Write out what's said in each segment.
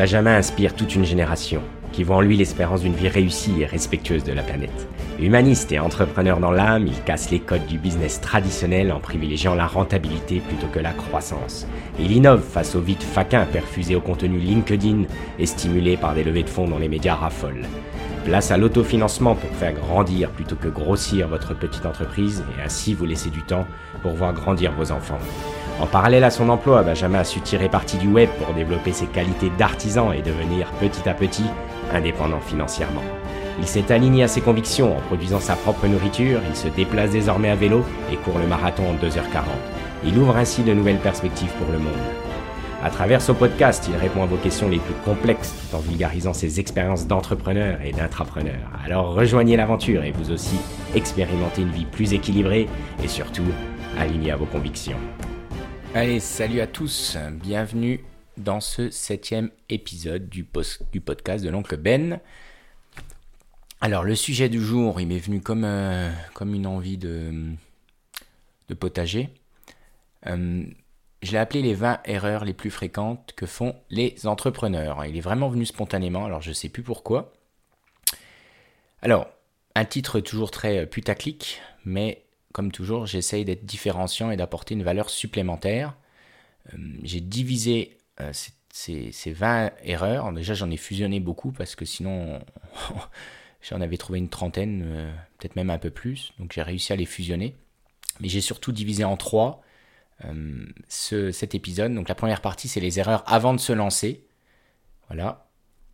Benjamin inspire toute une génération qui voit en lui l'espérance d'une vie réussie et respectueuse de la planète. Humaniste et entrepreneur dans l'âme, il casse les codes du business traditionnel en privilégiant la rentabilité plutôt que la croissance. Il innove face au vide faquin perfusé au contenu LinkedIn et stimulé par des levées de fonds dont les médias raffolent. Place à l'autofinancement pour faire grandir plutôt que grossir votre petite entreprise et ainsi vous laisser du temps pour voir grandir vos enfants. En parallèle à son emploi, Benjamin a su tirer parti du web pour développer ses qualités d'artisan et devenir petit à petit indépendant financièrement. Il s'est aligné à ses convictions en produisant sa propre nourriture, il se déplace désormais à vélo et court le marathon en 2h40. Il ouvre ainsi de nouvelles perspectives pour le monde. À travers ce podcast, il répond à vos questions les plus complexes tout en vulgarisant ses expériences d'entrepreneur et d'intrapreneur. Alors rejoignez l'aventure et vous aussi expérimentez une vie plus équilibrée et surtout alignée à vos convictions. Allez, salut à tous, bienvenue dans ce 7e épisode du podcast de l'oncle Ben. Alors le sujet du jour, il m'est venu comme une envie de potager. Je l'ai appelé les 20 erreurs les plus fréquentes que font les entrepreneurs. Il est vraiment venu spontanément, alors je ne sais plus pourquoi. Alors, un titre toujours très putaclic, mais... comme toujours, j'essaye d'être différenciant et d'apporter une valeur supplémentaire. J'ai divisé ces 20 erreurs. Déjà, j'en ai fusionné beaucoup parce que sinon, j'en avais trouvé une trentaine, peut-être même un peu plus. Donc, j'ai réussi à les fusionner. Mais j'ai surtout divisé en trois cet épisode. Donc, la première partie, c'est les erreurs avant de se lancer. Voilà.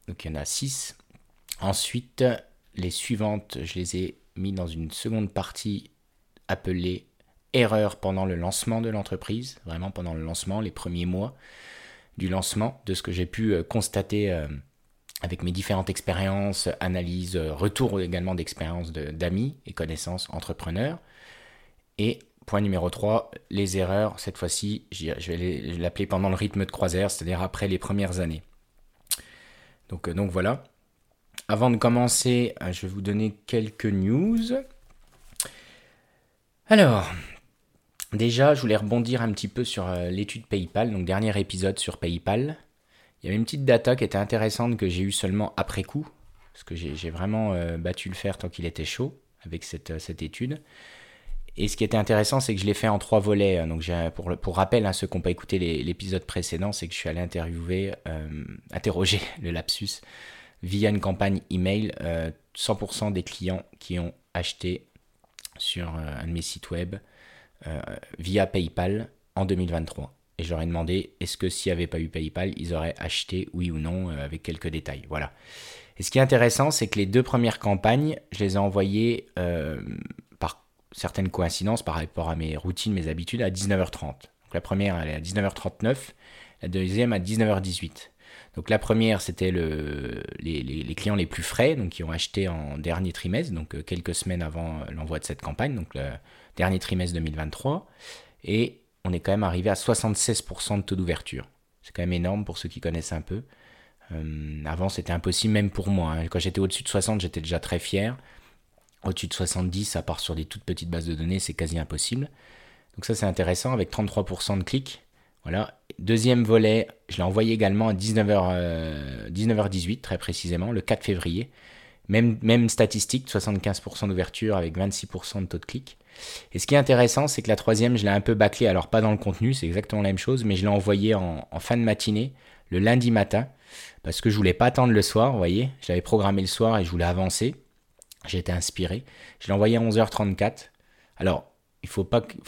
Donc, il y en a 6. Ensuite, les suivantes, je les ai mis dans une seconde partie appelé erreur pendant le lancement de l'entreprise, vraiment pendant le lancement, les premiers mois du lancement, de ce que j'ai pu constater avec mes différentes expériences, analyses, retours également d'expériences d'amis et connaissances entrepreneurs. Et point numéro 3, les erreurs, cette fois-ci, je vais l'appeler pendant le rythme de croisière, c'est-à-dire après les premières années. Donc voilà. Avant de commencer, je vais vous donner quelques news. Alors, déjà, je voulais rebondir un petit peu sur l'étude PayPal, donc dernier épisode sur PayPal. Il y avait une petite data qui était intéressante que j'ai eue seulement après coup, parce que j'ai vraiment battu le fer tant qu'il était chaud avec cette étude. Et ce qui était intéressant, c'est que je l'ai fait en 3 volets. Donc, pour rappel, ceux qui n'ont pas écouté l'épisode précédent, c'est que je suis allé interroger le lapsus via une campagne email, 100% des clients qui ont acheté sur un de mes sites web via PayPal en 2023. Et je leur ai demandé, est-ce que s'il n'y avait pas eu PayPal, ils auraient acheté oui ou non avec quelques détails. Voilà. Et ce qui est intéressant, c'est que les 2 premières campagnes, je les ai envoyées par certaines coïncidences par rapport à mes routines, mes habitudes, à 19h30. Donc la première, elle est à 19h39, la deuxième à 19h18. Donc la première, c'était les clients les plus frais, donc qui ont acheté en dernier trimestre, donc quelques semaines avant l'envoi de cette campagne, donc le dernier trimestre 2023. Et on est quand même arrivé à 76% de taux d'ouverture. C'est quand même énorme pour ceux qui connaissent un peu. Avant, c'était impossible, même pour moi. Quand j'étais au-dessus de 60, j'étais déjà très fier. Au-dessus de 70, à part sur des toutes petites bases de données, c'est quasi impossible. Donc ça, c'est intéressant, avec 33% de clics. Voilà. Deuxième volet, je l'ai envoyé également à 19h18, très précisément, le 4 février. Même statistique, 75% d'ouverture avec 26% de taux de clic. Et ce qui est intéressant, c'est que la troisième, je l'ai un peu bâclée, alors pas dans le contenu, c'est exactement la même chose, mais je l'ai envoyée en fin de matinée, le lundi matin, parce que je ne voulais pas attendre le soir, vous voyez. Je l'avais programmé le soir et je voulais avancer. J'étais inspiré. Je l'ai envoyé à 11h34. Alors... il ne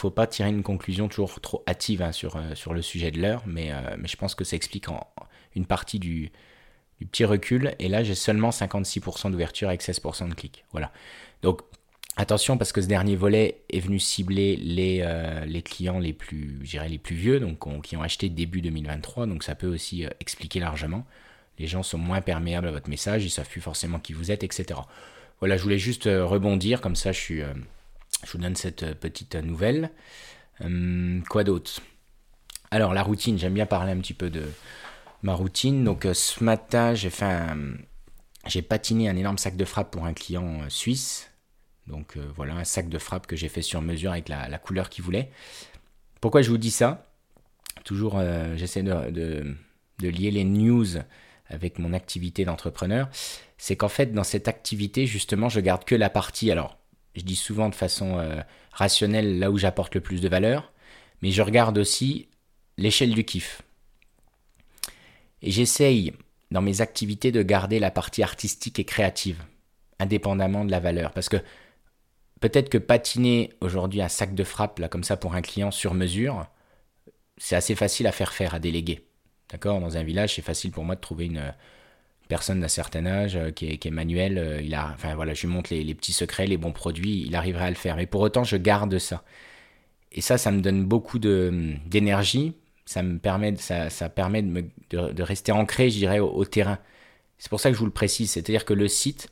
faut pas tirer une conclusion toujours trop hâtive sur le sujet de l'heure, mais je pense que ça explique une partie du petit recul. Et là, j'ai seulement 56% d'ouverture avec 16% de clics. Voilà. Donc, attention, parce que ce dernier volet est venu cibler les clients les plus vieux, donc qui ont acheté début 2023. Donc, ça peut aussi expliquer largement. Les gens sont moins perméables à votre message, ils ne savent plus forcément qui vous êtes, etc. Voilà, je voulais juste rebondir, comme ça, je vous donne cette petite nouvelle. Quoi d'autre ? Alors, la routine, j'aime bien parler un petit peu de ma routine. Donc, ce matin, j'ai patiné un énorme sac de frappe pour un client suisse. Donc, voilà, un sac de frappe que j'ai fait sur mesure avec la couleur qu'il voulait. Pourquoi je vous dis ça ? Toujours, j'essaie de lier les news avec mon activité d'entrepreneur, c'est qu'en fait, dans cette activité, justement, je garde que la partie, alors je dis souvent de façon rationnelle, là où j'apporte le plus de valeur, mais je regarde aussi l'échelle du kiff. Et j'essaye, dans mes activités, de garder la partie artistique et créative, indépendamment de la valeur. Parce que peut-être que patiner aujourd'hui un sac de frappe, là, comme ça, pour un client sur mesure, c'est assez facile à faire, à déléguer. D'accord ? Dans un village, c'est facile pour moi de trouver une personne d'un certain âge qui est manuelle. Je lui montre les petits secrets, les bons produits, il arriverait à le faire. Mais pour autant, je garde ça. Et ça me donne beaucoup d'énergie. Ça permet de rester ancré, je dirais, au terrain. C'est pour ça que je vous le précise. C'est-à-dire que le site,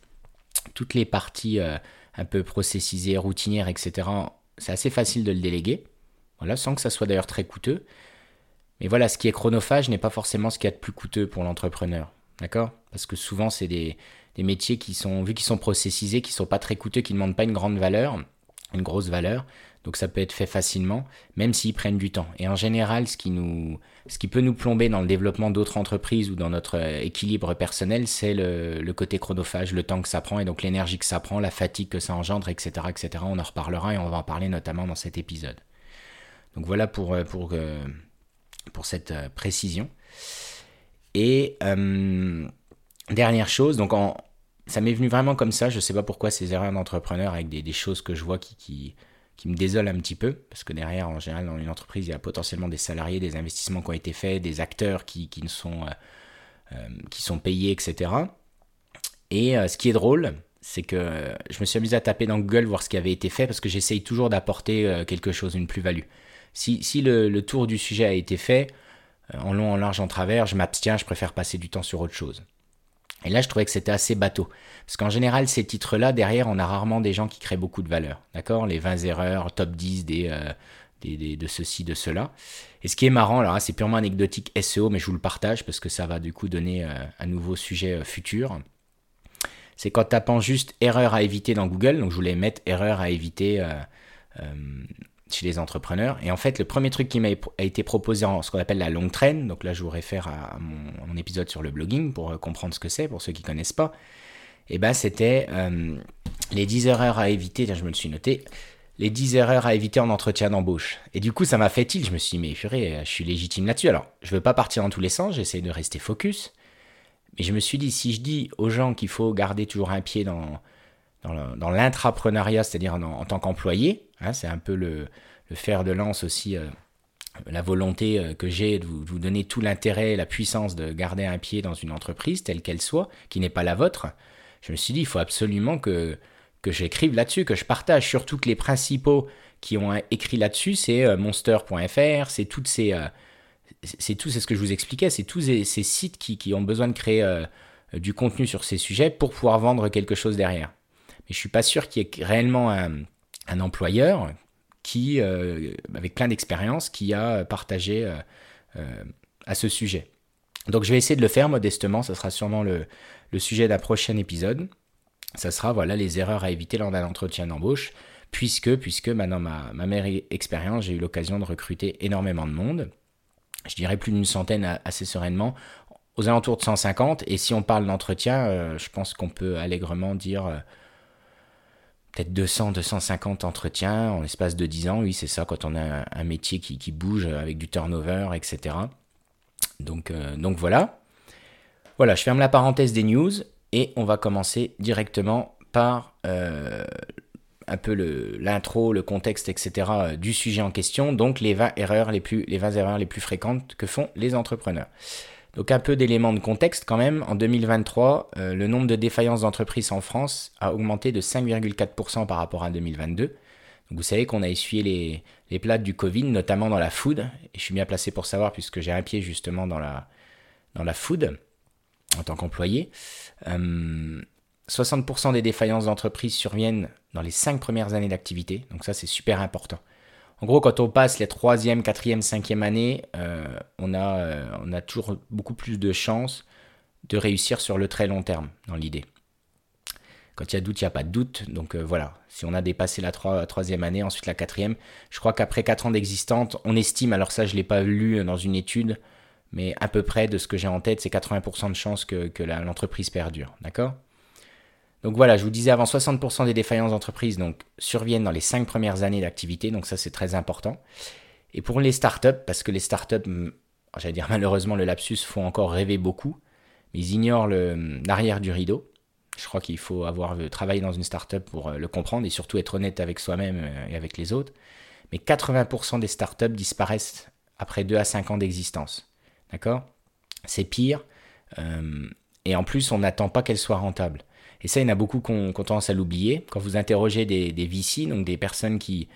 toutes les parties un peu processisées, routinières, etc., c'est assez facile de le déléguer. Voilà, sans que ça soit d'ailleurs très coûteux. Mais voilà, ce qui est chronophage n'est pas forcément ce qu'il y a de plus coûteux pour l'entrepreneur. D'accord ? Parce que souvent, c'est des métiers qui sont, vu qu'ils sont processisés, qui ne sont pas très coûteux, qui ne demandent pas une grosse valeur. Donc ça peut être fait facilement, même s'ils prennent du temps. Et en général, ce qui peut nous plomber dans le développement d'autres entreprises ou dans notre équilibre personnel, c'est le côté chronophage, le temps que ça prend, et donc l'énergie que ça prend, la fatigue que ça engendre, etc., etc. On en reparlera et on va en parler notamment dans cet épisode. Donc voilà pour cette précision. Et dernière chose, donc ça m'est venu vraiment comme ça, je ne sais pas pourquoi ces erreurs d'entrepreneur avec des choses que je vois qui me désolent un petit peu, parce que derrière, en général, dans une entreprise, il y a potentiellement des salariés, des investissements qui ont été faits, des acteurs qui sont payés, etc. Et ce qui est drôle, c'est que je me suis amusé à taper dans Google, voir ce qui avait été fait, parce que j'essaye toujours d'apporter quelque chose, une plus-value. Si le tour du sujet a été fait, en long, en large, en travers, je m'abstiens, je préfère passer du temps sur autre chose. Et là, je trouvais que c'était assez bateau. Parce qu'en général, ces titres-là, derrière, on a rarement des gens qui créent beaucoup de valeur. D'accord ? Les 20 erreurs, top 10 de ceci, de cela. Et ce qui est marrant, alors là, c'est purement anecdotique SEO, mais je vous le partage parce que ça va du coup donner un nouveau sujet futur. C'est qu'en tapant juste « erreur à éviter » dans Google, donc je voulais mettre « erreur à éviter chez les entrepreneurs ». Et en fait, le premier truc qui m'a été proposé en ce qu'on appelle la longue traîne, donc là je vous réfère à mon épisode sur le blogging pour comprendre ce que c'est, pour ceux qui ne connaissent pas, et ben c'était les 10 erreurs à éviter, je me le suis noté, les 10 erreurs à éviter en entretien d'embauche. Et du coup, ça m'a fait tilt, je me suis dit, mais purée, je suis légitime là-dessus. Alors, je ne veux pas partir dans tous les sens, j'essaie de rester focus, mais je me suis dit, si je dis aux gens qu'il faut garder toujours un pied dans l'intrapreneuriat, c'est-à-dire en tant qu'employé, hein, c'est un peu le fer de lance aussi, la volonté que j'ai de vous donner tout l'intérêt, la puissance de garder un pied dans une entreprise, telle qu'elle soit, qui n'est pas la vôtre. Je me suis dit, il faut absolument que j'écrive là-dessus, que je partage. Surtout que les principaux qui ont écrit là-dessus, c'est monster.fr, c'est toutes ces... c'est ce que je vous expliquais, c'est tous ces sites qui ont besoin de créer du contenu sur ces sujets pour pouvoir vendre quelque chose derrière. Mais je ne suis pas sûr qu'il y ait réellement un employeur qui, avec plein d'expérience, qui a partagé à ce sujet. Donc je vais essayer de le faire modestement, ça sera sûrement le sujet d'un prochain épisode. Ça sera voilà, les erreurs à éviter lors d'un entretien d'embauche, puisque maintenant ma meilleure expérience, j'ai eu l'occasion de recruter énormément de monde. Je dirais plus d'une centaine assez sereinement, aux alentours de 150. Et si on parle d'entretien, je pense qu'on peut allègrement dire peut-être 200, 250 entretiens en l'espace de 10 ans. Oui, c'est ça, quand on a un métier qui bouge avec du turnover, etc. Donc voilà. Voilà, je ferme la parenthèse des news et on va commencer directement par un peu l'intro, le contexte, etc. du sujet en question, donc les 20 erreurs les plus fréquentes que font les entrepreneurs. Donc un peu d'éléments de contexte quand même. En 2023, le nombre de défaillances d'entreprises en France a augmenté de 5,4% par rapport à 2022. Donc vous savez qu'on a essuyé les plats du Covid, notamment dans la food. Et je suis bien placé pour savoir puisque j'ai un pied justement dans la food en tant qu'employé. 60% des défaillances d'entreprise surviennent dans les 5 premières années d'activité. Donc ça, c'est super important. En gros, quand on passe les 3e, 4e, 5e années, on a toujours beaucoup plus de chances de réussir sur le très long terme, dans l'idée. Quand il y a doute, il n'y a pas de doute. Donc voilà, si on a dépassé la 3e année, ensuite la 4e, je crois qu'après 4 ans d'existence, on estime, alors ça, je ne l'ai pas lu dans une étude, mais à peu près de ce que j'ai en tête, c'est 80% de chances que l'entreprise perdure, d'accord ? Donc voilà, je vous disais avant, 60% des défaillances d'entreprise donc, surviennent dans les 5 premières années d'activité, donc ça c'est très important. Et pour les startups, parce que les startups, j'allais dire malheureusement le lapsus, font encore rêver beaucoup, mais ils ignorent l'arrière du rideau. Je crois qu'il faut avoir travaillé dans une startup pour le comprendre et surtout être honnête avec soi-même et avec les autres. Mais 80% des startups disparaissent après 2 à 5 ans d'existence. D'accord ? C'est pire. Et en plus, on n'attend pas qu'elles soient rentables. Et ça, il y en a beaucoup qui ont tendance à l'oublier. Quand vous interrogez des VC, donc des personnes qui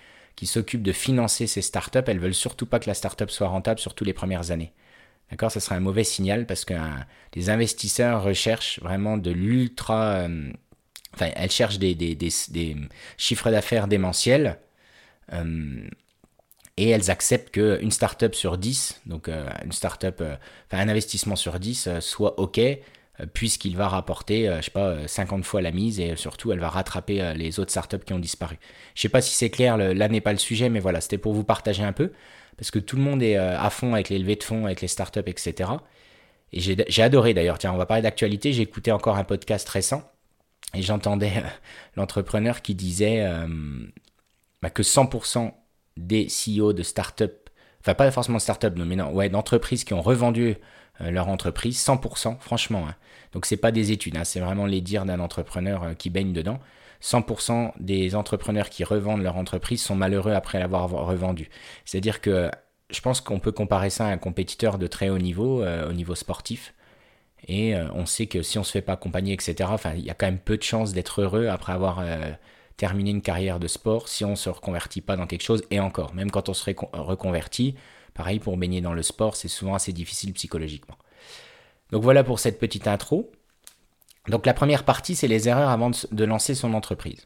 s'occupent de financer ces startups, elles ne veulent surtout pas que la startup soit rentable, surtout les premières années. D'accord, ça serait un mauvais signal parce que les investisseurs recherchent vraiment de l'ultra... elles cherchent des chiffres d'affaires démentiels et elles acceptent qu'une startup sur 10, donc un investissement sur 10 soit OK puisqu'il va rapporter, 50 fois la mise et surtout elle va rattraper les autres startups qui ont disparu. Je ne sais pas si c'est clair, là n'est pas le sujet, mais voilà, c'était pour vous partager un peu. Parce que tout le monde est à fond avec les levées de fonds, avec les startups, etc. Et j'ai adoré d'ailleurs, tiens, on va parler d'actualité, j'ai écouté encore un podcast récent et j'entendais l'entrepreneur qui disait que 100% des CEO de startups, enfin pas forcément de startups, mais non, ouais, d'entreprises qui ont revendu leur entreprise, 100%, franchement. Hein. Donc c'est pas des études, hein, c'est vraiment les dires d'un entrepreneur qui baigne dedans. 100% des entrepreneurs qui revendent leur entreprise sont malheureux après l'avoir revendue. C'est-à-dire que je pense qu'on peut comparer ça à un compétiteur de très haut niveau, au niveau sportif. Et on sait que si on ne se fait pas accompagner, etc., il y a quand même peu de chances d'être heureux après avoir terminé une carrière de sport si on ne se reconvertit pas dans quelque chose. Et encore, même quand on se reconvertit, pareil pour baigner dans le sport, c'est souvent assez difficile psychologiquement. Donc voilà pour cette petite intro. Donc la première partie, c'est les erreurs avant de lancer son entreprise.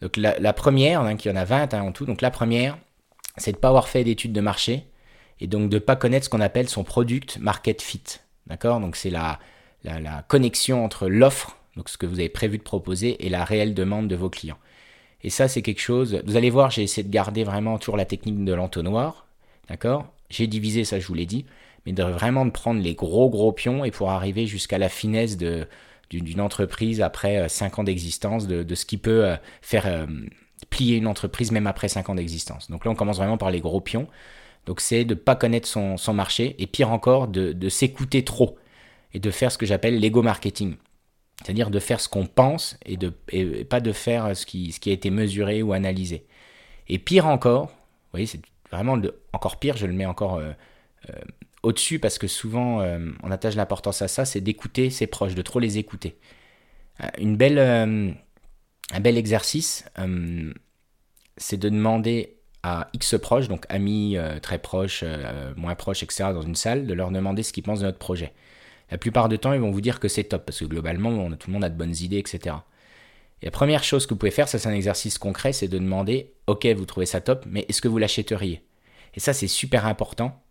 Donc la première, hein, qu'il y en a 20 hein, en tout, donc la première, c'est de ne pas avoir fait d'études de marché et donc de ne pas connaître ce qu'on appelle son product market fit. D'accord ? Donc c'est la connexion entre l'offre, donc ce que vous avez prévu de proposer, et la réelle demande de vos clients. Et ça, c'est quelque chose, vous allez voir, j'ai essayé de garder vraiment toujours la technique de l'entonnoir. D'accord ? J'ai divisé, ça je vous l'ai dit. Mais de prendre les gros pions et pour arriver jusqu'à la finesse d'une entreprise après 5 ans d'existence, de ce qui peut faire plier une entreprise même après 5 ans d'existence. Donc là, on commence vraiment par les gros pions. Donc c'est de ne pas connaître son marché et pire encore, de s'écouter trop et de faire ce que j'appelle l'ego marketing. C'est-à-dire de faire ce qu'on pense et pas de faire ce qui a été mesuré ou analysé. Et pire encore, vous voyez, c'est vraiment encore pire, je le mets encore... au-dessus, parce que souvent, on attache l'importance à ça, c'est d'écouter ses proches, de trop les écouter. Un bel exercice, c'est de demander à X proches, donc amis, très proches, moins proches, etc., dans une salle, de leur demander ce qu'ils pensent de notre projet. La plupart du temps, ils vont vous dire que c'est top, parce que globalement, tout le monde a de bonnes idées, etc. Et la première chose que vous pouvez faire, ça c'est un exercice concret, c'est de demander, ok, vous trouvez ça top, mais est-ce que vous l'achèteriez ? Et ça, c'est super important.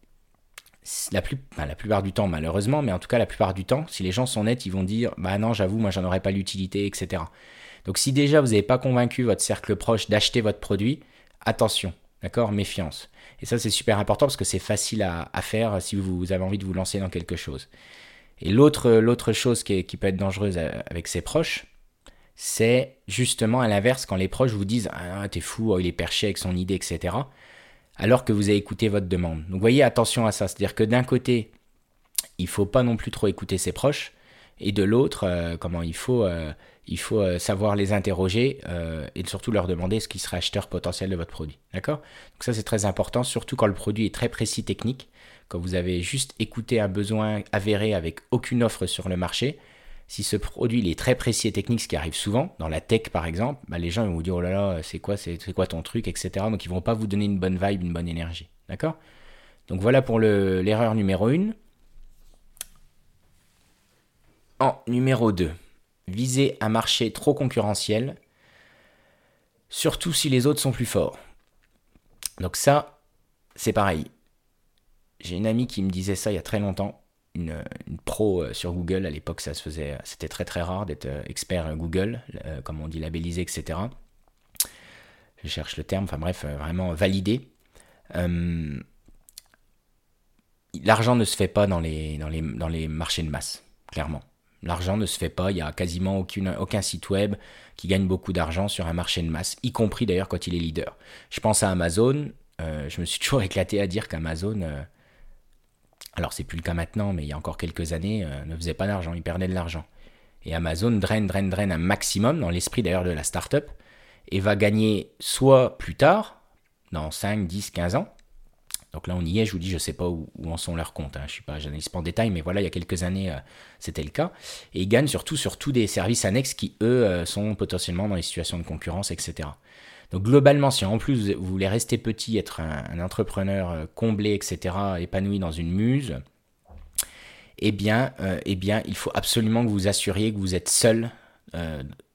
La plupart du temps, malheureusement, mais en tout cas, la plupart du temps, si les gens sont nets, ils vont dire « Bah non, j'avoue, moi, j'en aurais pas l'utilité, etc. » Donc, si déjà, vous n'avez pas convaincu votre cercle proche d'acheter votre produit, attention, d'accord ? Méfiance. Et ça, c'est super important parce que c'est facile à faire si vous avez envie de vous lancer dans quelque chose. Et l'autre chose qui peut être dangereuse avec ses proches, c'est justement à l'inverse, quand les proches vous disent « Ah, t'es fou, oh, il est perché avec son idée, etc. » alors que vous avez écouté votre demande. Donc, voyez, attention à ça. C'est-à-dire que d'un côté, il ne faut pas non plus trop écouter ses proches, et de l'autre, il faut savoir les interroger et surtout leur demander ce qui serait acheteur potentiel de votre produit. D'accord ? Donc ça, c'est très important, surtout quand le produit est très précis technique, quand vous avez juste écouté un besoin avéré avec aucune offre sur le marché. Si ce produit il est très précis et technique, ce qui arrive souvent, dans la tech par exemple, les gens vont vous dire « Oh là là, c'est quoi ton truc ?» etc. Donc, ils ne vont pas vous donner une bonne vibe, une bonne énergie. D'accord ? Donc, voilà pour l'erreur numéro 1. Numéro 2, viser un marché trop concurrentiel, surtout si les autres sont plus forts. Donc ça, c'est pareil. J'ai une amie qui me disait ça il y a très longtemps. Une pro sur Google, à l'époque ça se faisait, c'était très très rare d'être expert Google, comme on dit labellisé, etc. Je cherche le terme, vraiment validé. l'argent ne se fait pas dans les marchés de masse, clairement. L'argent ne se fait pas, il n'y a quasiment aucun site web qui gagne beaucoup d'argent sur un marché de masse, y compris d'ailleurs quand il est leader. Je pense à Amazon, je me suis toujours éclaté à dire qu'Amazon, alors c'est plus le cas maintenant, mais il y a encore quelques années, ne faisait pas d'argent, il perdait de l'argent. Et Amazon draine un maximum, dans l'esprit d'ailleurs de la start-up, et va gagner soit plus tard, dans 5, 10, 15 ans. Donc là, on y est, je vous dis, je ne sais pas où en sont leurs comptes. Hein. Je n'analyse pas en détail, mais voilà, il y a quelques années, c'était le cas. Et ils gagnent surtout des services annexes qui, eux, sont potentiellement dans les situations de concurrence, etc. Donc globalement, si en plus, vous voulez rester petit, être un entrepreneur comblé, etc., épanoui dans une muse, eh bien, il faut absolument que vous assuriez que vous êtes seul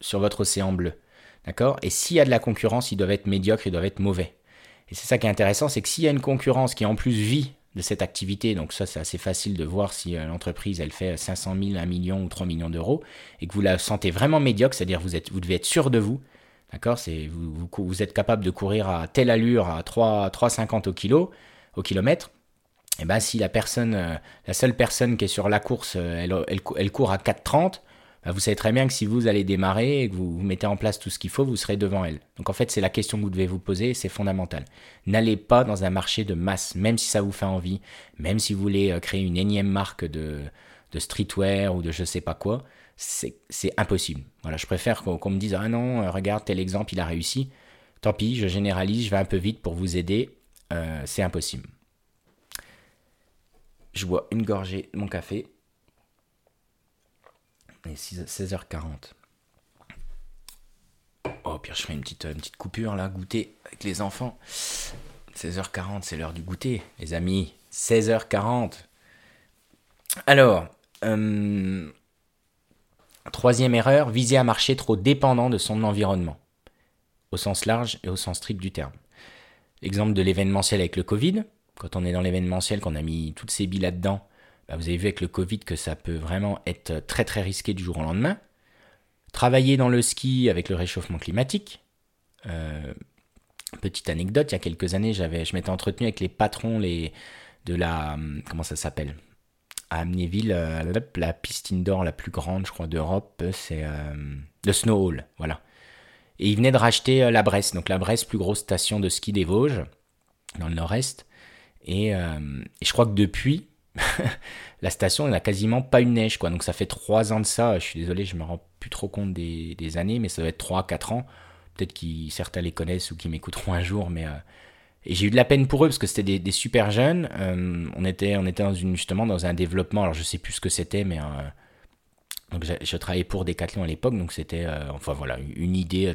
sur votre océan bleu. D'accord ? Et s'il y a de la concurrence, ils doivent être médiocres, ils doivent être mauvais. Et c'est ça qui est intéressant, c'est que s'il y a une concurrence qui en plus vit de cette activité, donc ça c'est assez facile de voir si l'entreprise elle fait 500 000, 1 million ou 3 millions d'euros, et que vous la sentez vraiment médiocre, c'est-à-dire vous devez être sûr de vous, d'accord, vous êtes capable de courir à telle allure, à 3,50 au kilomètre, et bien si la seule personne qui est sur la course, elle court à 4,30, vous savez très bien que si vous allez démarrer et que vous mettez en place tout ce qu'il faut, vous serez devant elle. Donc en fait, c'est la question que vous devez vous poser, c'est fondamental. N'allez pas dans un marché de masse, même si ça vous fait envie, même si vous voulez créer une énième marque de streetwear ou de je sais pas quoi, c'est impossible. Voilà, je préfère qu'on me dise « Ah non, regarde, tel exemple, il a réussi. Tant pis, je généralise, je vais un peu vite pour vous aider. C'est impossible. » Je bois une gorgée de mon café. 16h40. Oh, pire, je ferai une petite coupure là, goûter avec les enfants. 16h40, c'est l'heure du goûter, les amis. 16h40. Alors, troisième erreur, viser un marché trop dépendant de son environnement, au sens large et au sens strict du terme. L'exemple de l'événementiel avec le Covid, quand on est dans l'événementiel, qu'on a mis toutes ces billes là-dedans, bah vous avez vu avec le Covid que ça peut vraiment être très très risqué du jour au lendemain. Travailler dans le ski avec le réchauffement climatique. Petite anecdote, il y a quelques années, je m'étais entretenu avec les patrons de la... Comment ça s'appelle ? À Amnéville, la piste indoor la plus grande, je crois, d'Europe, c'est le Snow Hall, voilà. Et ils venaient de racheter La Bresse, donc La Bresse, plus grosse station de ski des Vosges, dans le nord-est. Et je crois que depuis... la station, elle n'a quasiment pas eu de neige, quoi. Donc ça fait 3 ans de ça, je suis désolé, je ne me rends plus trop compte des années, mais ça doit être 3-4 ans, peut-être que certains les connaissent ou qu'ils m'écouteront un jour, mais et j'ai eu de la peine pour eux parce que c'était des super jeunes, on était dans un développement, alors je ne sais plus ce que c'était, mais donc je travaillais pour Decathlon à l'époque, donc c'était enfin voilà, une idée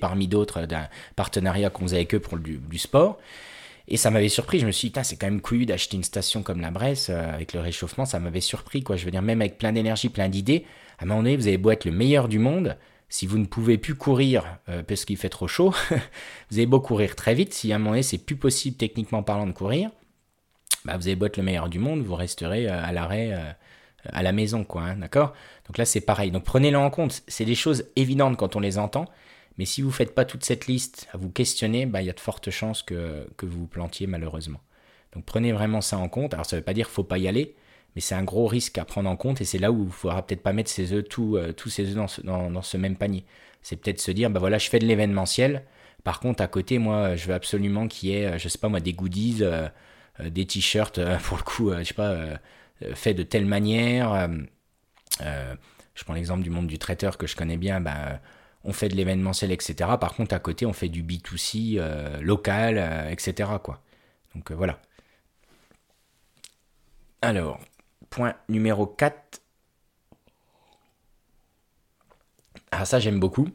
parmi d'autres d'un partenariat qu'on faisait avec eux pour du sport. Et ça m'avait surpris, je me suis dit, c'est quand même couillu d'acheter une station comme La Bresse, avec le réchauffement, ça m'avait surpris, quoi. Je veux dire, même avec plein d'énergie, plein d'idées, à un moment donné, vous avez beau être le meilleur du monde, si vous ne pouvez plus courir parce qu'il fait trop chaud, vous avez beau courir très vite, si à un moment donné, c'est plus possible techniquement parlant de courir, vous avez beau être le meilleur du monde, vous resterez à l'arrêt, à la maison, quoi, hein, d'accord ? Donc là, c'est pareil. Donc prenez-le en compte, c'est des choses évidentes quand on les entend. Mais si vous ne faites pas toute cette liste à vous questionner, il y a de fortes chances que vous vous plantiez malheureusement. Donc prenez vraiment ça en compte. Alors ça ne veut pas dire qu'il ne faut pas y aller, mais c'est un gros risque à prendre en compte et c'est là où il ne faudra peut-être pas mettre tous ses œufs dans ce même panier. C'est peut-être se dire, voilà, je fais de l'événementiel. Par contre, à côté, moi, je veux absolument qu'il y ait, je sais pas moi, des goodies, des t-shirts, pour le coup, je sais pas, faits de telle manière. Je prends l'exemple du monde du traiteur que je connais bien, on fait de l'événementiel, etc. Par contre, à côté, on fait du B2C local, etc. Quoi. Donc, voilà. Alors, point numéro 4. Ah, ça, j'aime beaucoup.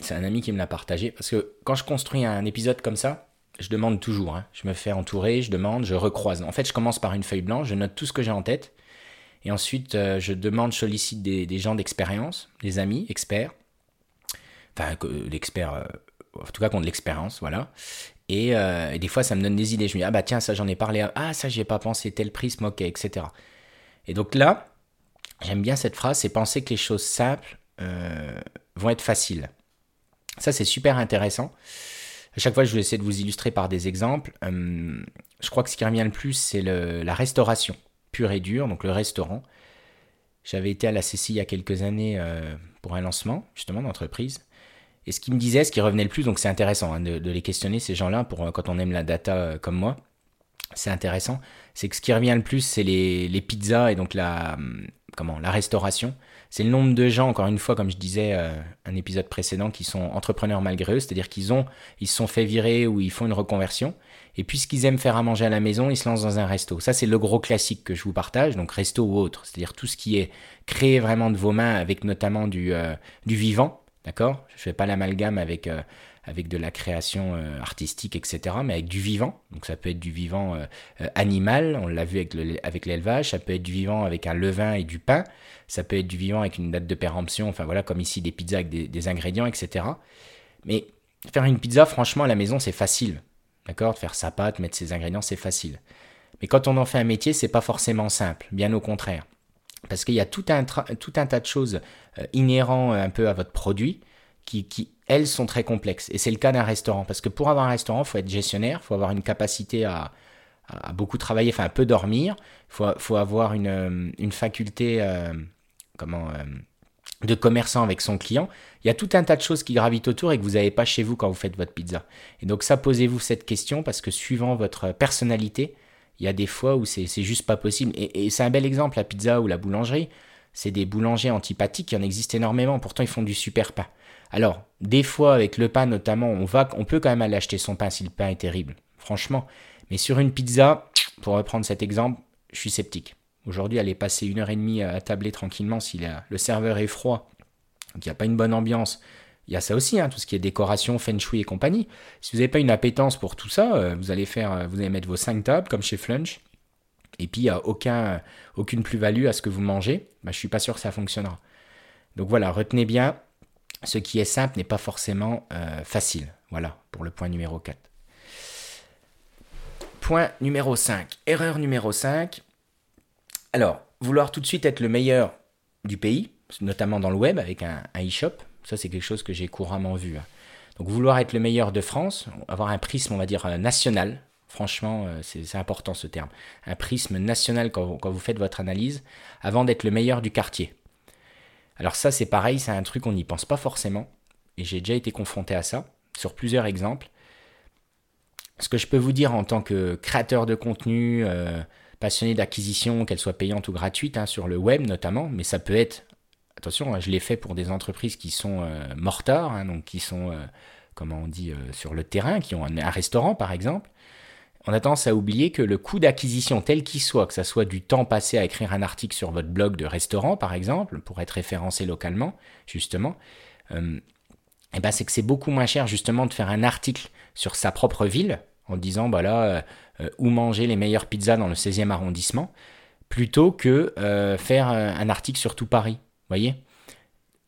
C'est un ami qui me l'a partagé. Parce que quand je construis un épisode comme ça, je demande toujours. Hein. Je me fais entourer, je demande, je recroise. En fait, je commence par une feuille blanche, je note tout ce que j'ai en tête. Et ensuite, je sollicite des gens d'expérience, des amis, experts. Enfin, en tout cas, qui ont de l'expérience, voilà. Et des fois, ça me donne des idées. Je me dis, tiens, ça, j'en ai parlé. Ah, ça, j'y ai pas pensé. Tel prisme, ok, etc. Et donc là, j'aime bien cette phrase, c'est penser que les choses simples vont être faciles. Ça, c'est super intéressant. À chaque fois, je vais essayer de vous illustrer par des exemples. Je crois que ce qui revient le plus, c'est la restauration pure et dure, donc le restaurant. J'avais été à la CCI il y a quelques années pour un lancement, justement, d'entreprise. Et ce qu'ils me disaient, ce qui revenait le plus, donc c'est intéressant hein, de les questionner, ces gens-là, pour quand on aime la data comme moi, c'est intéressant. C'est que ce qui revient le plus, c'est les pizzas et donc la restauration. C'est le nombre de gens, encore une fois, comme je disais un épisode précédent, qui sont entrepreneurs malgré eux, c'est-à-dire qu'ils se sont fait virer ou ils font une reconversion. Et puisqu'ils aiment faire à manger à la maison, ils se lancent dans un resto. Ça, c'est le gros classique que je vous partage, donc resto ou autre. C'est-à-dire tout ce qui est créé vraiment de vos mains avec notamment du vivant, d'accord ? Je ne fais pas l'amalgame avec de la création artistique, etc., mais avec du vivant. Donc ça peut être du vivant animal, on l'a vu avec l'élevage, ça peut être du vivant avec un levain et du pain, ça peut être du vivant avec une date de péremption, enfin voilà, comme ici, des pizzas avec des ingrédients, etc. Mais faire une pizza, franchement, à la maison, c'est facile. D'accord, de faire sa pâte, mettre ses ingrédients, c'est facile. Mais quand on en fait un métier, c'est pas forcément simple, bien au contraire. Parce qu'il y a tout un tas de choses inhérents un peu à votre produit qui, elles, sont très complexes. Et c'est le cas d'un restaurant. Parce que pour avoir un restaurant, il faut être gestionnaire, il faut avoir une capacité à beaucoup travailler, enfin à peu dormir. Il faut avoir une faculté de commerçant avec son client, il y a tout un tas de choses qui gravitent autour et que vous n'avez pas chez vous quand vous faites votre pizza. Et donc ça, posez-vous cette question parce que suivant votre personnalité, il y a des fois où c'est juste pas possible. Et c'est un bel exemple, la pizza ou la boulangerie, c'est des boulangers antipathiques, il y en existe énormément, pourtant ils font du super pain. Alors, des fois avec le pain notamment, on peut quand même aller acheter son pain si le pain est terrible, franchement. Mais sur une pizza, pour reprendre cet exemple, je suis sceptique. Aujourd'hui, aller passer 1h30 à tabler tranquillement si le serveur est froid, qu'il n'y a pas une bonne ambiance. Il y a ça aussi, hein, tout ce qui est décoration, feng shui et compagnie. Si vous n'avez pas une appétence pour tout ça, vous allez mettre vos 5 tables comme chez Flunch. Et puis, il n'y a aucune plus-value à ce que vous mangez. Bah, je ne suis pas sûr que ça fonctionnera. Donc voilà, retenez bien, ce qui est simple n'est pas forcément facile. Voilà, pour le point numéro 4. Point numéro 5. Erreur numéro 5. Alors, vouloir tout de suite être le meilleur du pays, notamment dans le web avec un e-shop, ça c'est quelque chose que j'ai couramment vu. Donc vouloir être le meilleur de France, avoir un prisme on va dire national, franchement c'est important ce terme, un prisme national quand vous faites votre analyse, avant d'être le meilleur du quartier. Alors ça c'est pareil, c'est un truc qu'on n'y pense pas forcément, et j'ai déjà été confronté à ça, sur plusieurs exemples. Ce que je peux vous dire en tant que créateur de contenu, passionné d'acquisition, qu'elle soit payante ou gratuite, hein, sur le web notamment, mais ça peut être, attention, je l'ai fait pour des entreprises qui sont mortards, hein, donc qui sont, sur le terrain, qui ont un restaurant par exemple. On a tendance à oublier que le coût d'acquisition tel qu'il soit, que ça soit du temps passé à écrire un article sur votre blog de restaurant par exemple, pour être référencé localement justement, et ben c'est que c'est beaucoup moins cher justement de faire un article sur sa propre ville, en disant bah là, où manger les meilleures pizzas dans le 16e arrondissement, plutôt que faire un article sur tout Paris. Vous voyez,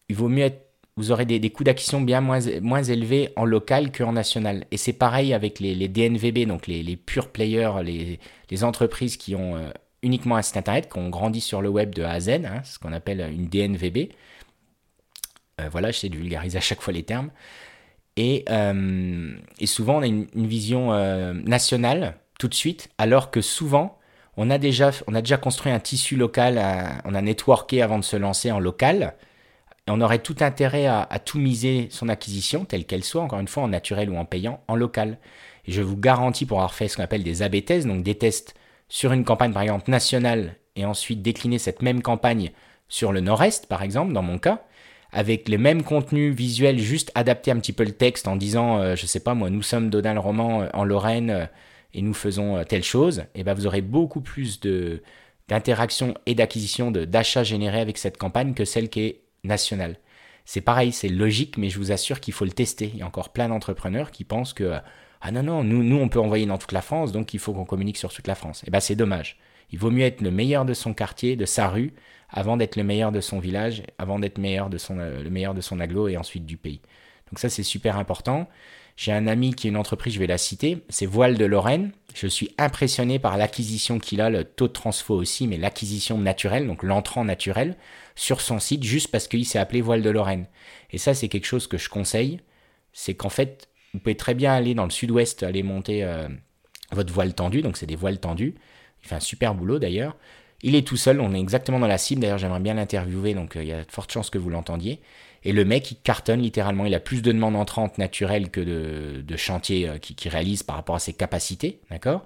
il vaut mieux vous aurez des coûts d'acquisition bien moins élevés en local qu'en national. Et c'est pareil avec les DNVB, donc les pure players, les entreprises qui ont uniquement un site internet, qui ont grandi sur le web de A à Z, hein, ce qu'on appelle une DNVB. Voilà, j'essaie de vulgariser à chaque fois les termes. Et souvent, on a une vision nationale tout de suite, alors que souvent, on a déjà construit un tissu local, on a networké avant de se lancer en local. Et on aurait tout intérêt à tout miser son acquisition, telle qu'elle soit, encore une fois, en naturel ou en payant, en local. Et je vous garantis, pour avoir fait ce qu'on appelle des A/B tests, donc des tests sur une campagne, par exemple, nationale, et ensuite décliner cette même campagne sur le Nord-Est, par exemple, dans mon cas, avec les mêmes contenus visuels, juste adapter un petit peu le texte en disant, je sais pas moi, nous sommes Dodin-le-Roman en Lorraine et nous faisons telle chose, et ben vous aurez beaucoup plus d'interaction et d'acquisition, d'achat généré avec cette campagne que celle qui est nationale. C'est pareil, c'est logique, mais je vous assure qu'il faut le tester. Il y a encore plein d'entrepreneurs qui pensent que ah non, nous on peut envoyer dans toute la France, donc il faut qu'on communique sur toute la France. Et ben c'est dommage. Il vaut mieux être le meilleur de son quartier, de sa rue, avant d'être le meilleur de son village, avant d'être le meilleur de son agglo et ensuite du pays. Donc ça, c'est super important. J'ai un ami qui est une entreprise, je vais la citer, c'est Voile de Lorraine. Je suis impressionné par l'acquisition qu'il a, le taux de transfo aussi, mais l'acquisition naturelle, donc l'entrant naturel, sur son site, juste parce qu'il s'est appelé Voile de Lorraine. Et ça, c'est quelque chose que je conseille, c'est qu'en fait, Vous pouvez très bien aller dans le sud-ouest, aller monter votre voile tendue. Donc, c'est des voiles tendues. Il fait un super boulot d'ailleurs. Il est tout seul. On est exactement dans la cible. D'ailleurs, j'aimerais bien l'interviewer. Donc, il y a de fortes chances que vous l'entendiez. Et le mec, il cartonne littéralement. Il a plus de demandes entrantes naturelles que de chantiers qui réalise par rapport à ses capacités. D'accord ?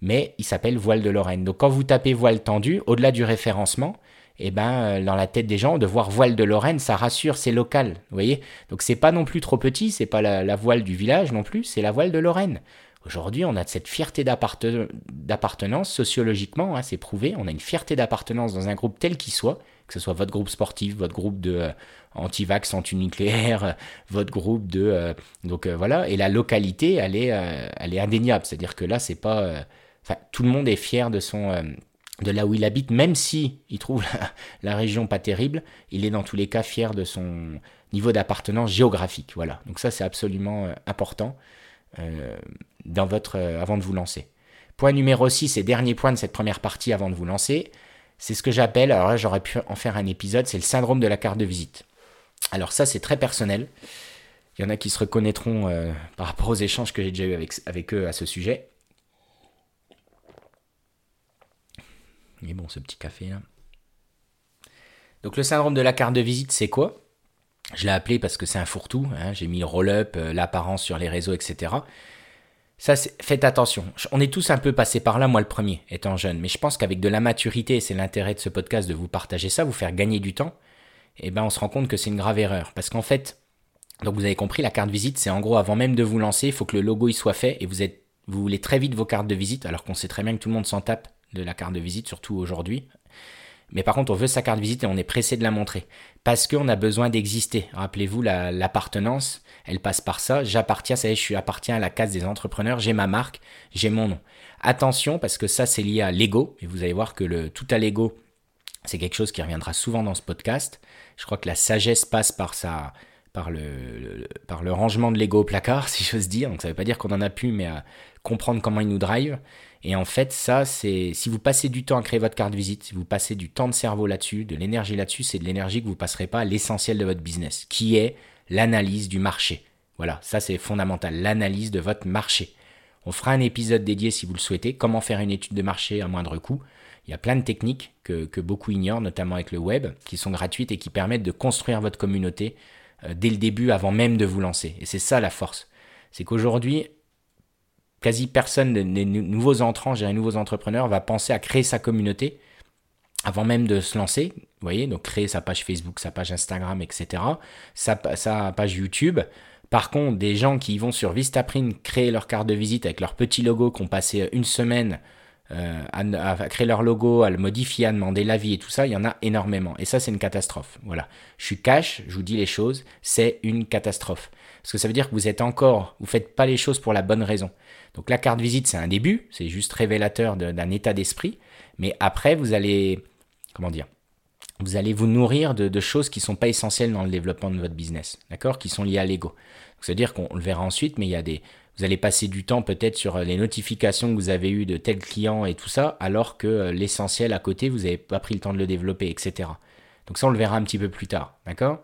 Mais il s'appelle Voile de Lorraine. Donc, quand vous tapez voile tendue, au-delà du référencement, eh ben, dans la tête des gens, de voir voile de Lorraine, ça rassure, c'est local, vous voyez. Donc, c'est pas non plus trop petit, c'est pas la voile du village non plus, c'est la voile de Lorraine. Aujourd'hui, on a cette fierté d'appartenance, sociologiquement, hein, c'est prouvé, on a une fierté d'appartenance dans un groupe tel qu'il soit, que ce soit votre groupe sportif, votre groupe de anti-vax, anti-nucléaire, votre groupe de... voilà, et la localité, elle est indéniable, c'est-à-dire que là, c'est pas... tout le monde est fier de son... de là où il habite, même si il trouve la région pas terrible, il est dans tous les cas fier de son niveau d'appartenance géographique. Voilà. Donc ça, c'est absolument important avant de vous lancer. Point numéro 6 et dernier point de cette première partie avant de vous lancer, c'est ce que j'appelle, alors là j'aurais pu en faire un épisode, c'est le syndrome de la carte de visite. Alors ça, c'est très personnel. Il y en a qui se reconnaîtront par rapport aux échanges que j'ai déjà eu avec eux à ce sujet. Mais bon, ce petit café là. Donc le syndrome de la carte de visite, c'est quoi ? Je l'ai appelé parce que c'est un fourre-tout. Hein. J'ai mis le roll-up, l'apparence sur les réseaux, etc. Ça, faites attention. On est tous un peu passés par là, moi le premier, étant jeune. Mais je pense qu'avec de la maturité, et c'est l'intérêt de ce podcast de vous partager ça, vous faire gagner du temps, eh ben, on se rend compte que c'est une grave erreur. Parce qu'en fait, donc vous avez compris, la carte visite, c'est en gros, avant même de vous lancer, il faut que le logo il soit fait et vous voulez très vite vos cartes de visite, alors qu'on sait très bien que tout le monde s'en tape de la carte de visite, surtout aujourd'hui. Mais par contre, on veut sa carte de visite et on est pressé de la montrer parce qu'on a besoin d'exister. Rappelez-vous, l'appartenance, elle passe par ça. J'appartiens, ça y est, je suis appartient à la case des entrepreneurs, j'ai ma marque, j'ai mon nom. Attention, parce que ça, c'est lié à l'ego. Et vous allez voir que le tout à l'ego, c'est quelque chose qui reviendra souvent dans ce podcast. Je crois que la sagesse passe par le rangement de l'ego au placard, si j'ose dire. Donc, ça ne veut pas dire qu'on en a plus, mais à comprendre comment il nous drive. Et en fait, ça, c'est si vous passez du temps à créer votre carte de visite, si vous passez du temps de cerveau là-dessus, de l'énergie là-dessus, c'est de l'énergie que vous ne passerez pas à l'essentiel de votre business, qui est l'analyse du marché. Voilà, ça c'est fondamental, l'analyse de votre marché. On fera un épisode dédié si vous le souhaitez, comment faire une étude de marché à moindre coût. Il y a plein de techniques que beaucoup ignorent, notamment avec le web, qui sont gratuites et qui permettent de construire votre communauté dès le début, avant même de vous lancer. Et c'est ça la force. C'est qu'aujourd'hui, quasi personne des nouveaux entrants, je dirais nouveaux entrepreneurs, va penser à créer sa communauté avant même de se lancer. Vous voyez, donc créer sa page Facebook, sa page Instagram, etc., sa page YouTube. Par contre, des gens qui vont sur Vistaprint créer leur carte de visite avec leur petit logo, qui ont passé une semaine à créer leur logo, à le modifier, à demander l'avis et tout ça, il y en a énormément. Et ça, c'est une catastrophe. Voilà. Je suis cash, je vous dis les choses, c'est une catastrophe. Parce que ça veut dire que vous faites pas les choses pour la bonne raison. Donc la carte visite, c'est un début, c'est juste révélateur d'un état d'esprit. Mais après, vous allez vous nourrir de choses qui ne sont pas essentielles dans le développement de votre business, d'accord, qui sont liées à l'ego. C'est-à-dire qu'on le verra ensuite, mais vous allez passer du temps peut-être sur les notifications que vous avez eues de tel client et tout ça, alors que l'essentiel à côté, vous n'avez pas pris le temps de le développer, etc. Donc ça, on le verra un petit peu plus tard, d'accord ?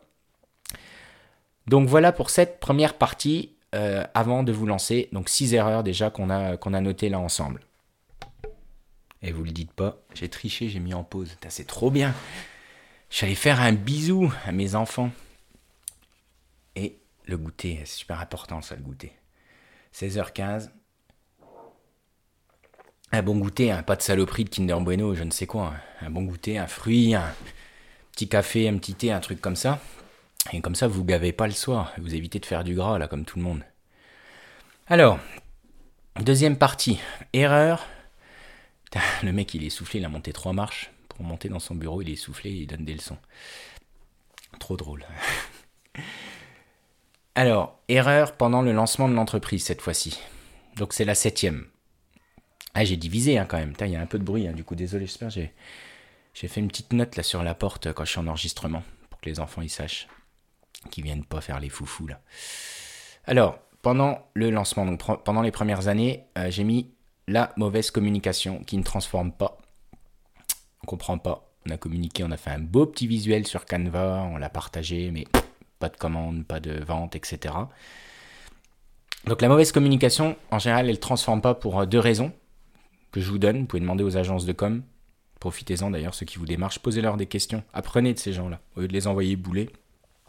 Donc voilà pour cette première partie avant de vous lancer. Donc 6 erreurs déjà qu'on a notées là ensemble. Et vous le dites pas, j'ai triché, j'ai mis en pause. Putain, c'est trop bien. Je suis allé faire un bisou à mes enfants. Et le goûter, c'est super important ça, le goûter. 16h15. Un bon goûter, hein, pas de saloperie de Kinder Bueno, je ne sais quoi. Hein. Un bon goûter, un fruit, un petit café, un petit thé, un truc comme ça. Et comme ça, vous ne gavez pas le soir. Vous évitez de faire du gras, là, comme tout le monde. Alors, deuxième partie. Erreur. Putain, le mec, il est essoufflé. Il a monté 3 marches. Pour monter dans son bureau, il est essoufflé. Il donne des leçons. Trop drôle. Alors, erreur pendant le lancement de l'entreprise, cette fois-ci. Donc, c'est la 7e. Ah, j'ai divisé, hein, quand même. Putain, il y a un peu de bruit, hein. Du coup, désolé, j'espère. J'ai fait une petite note, là, sur la porte quand je suis en enregistrement. Pour que les enfants, ils sachent. Qui viennent pas faire les foufous là. Alors, pendant le lancement, donc pendant les premières années, j'ai mis la mauvaise communication qui ne transforme pas. On comprend pas. On a communiqué, on a fait un beau petit visuel sur Canva, on l'a partagé, mais pas de commande, pas de vente, etc. Donc la mauvaise communication, en général, elle ne transforme pas pour deux raisons que je vous donne. Vous pouvez demander aux agences de com. Profitez-en d'ailleurs, ceux qui vous démarchent, posez-leur des questions. Apprenez de ces gens-là. Au lieu de les envoyer bouler,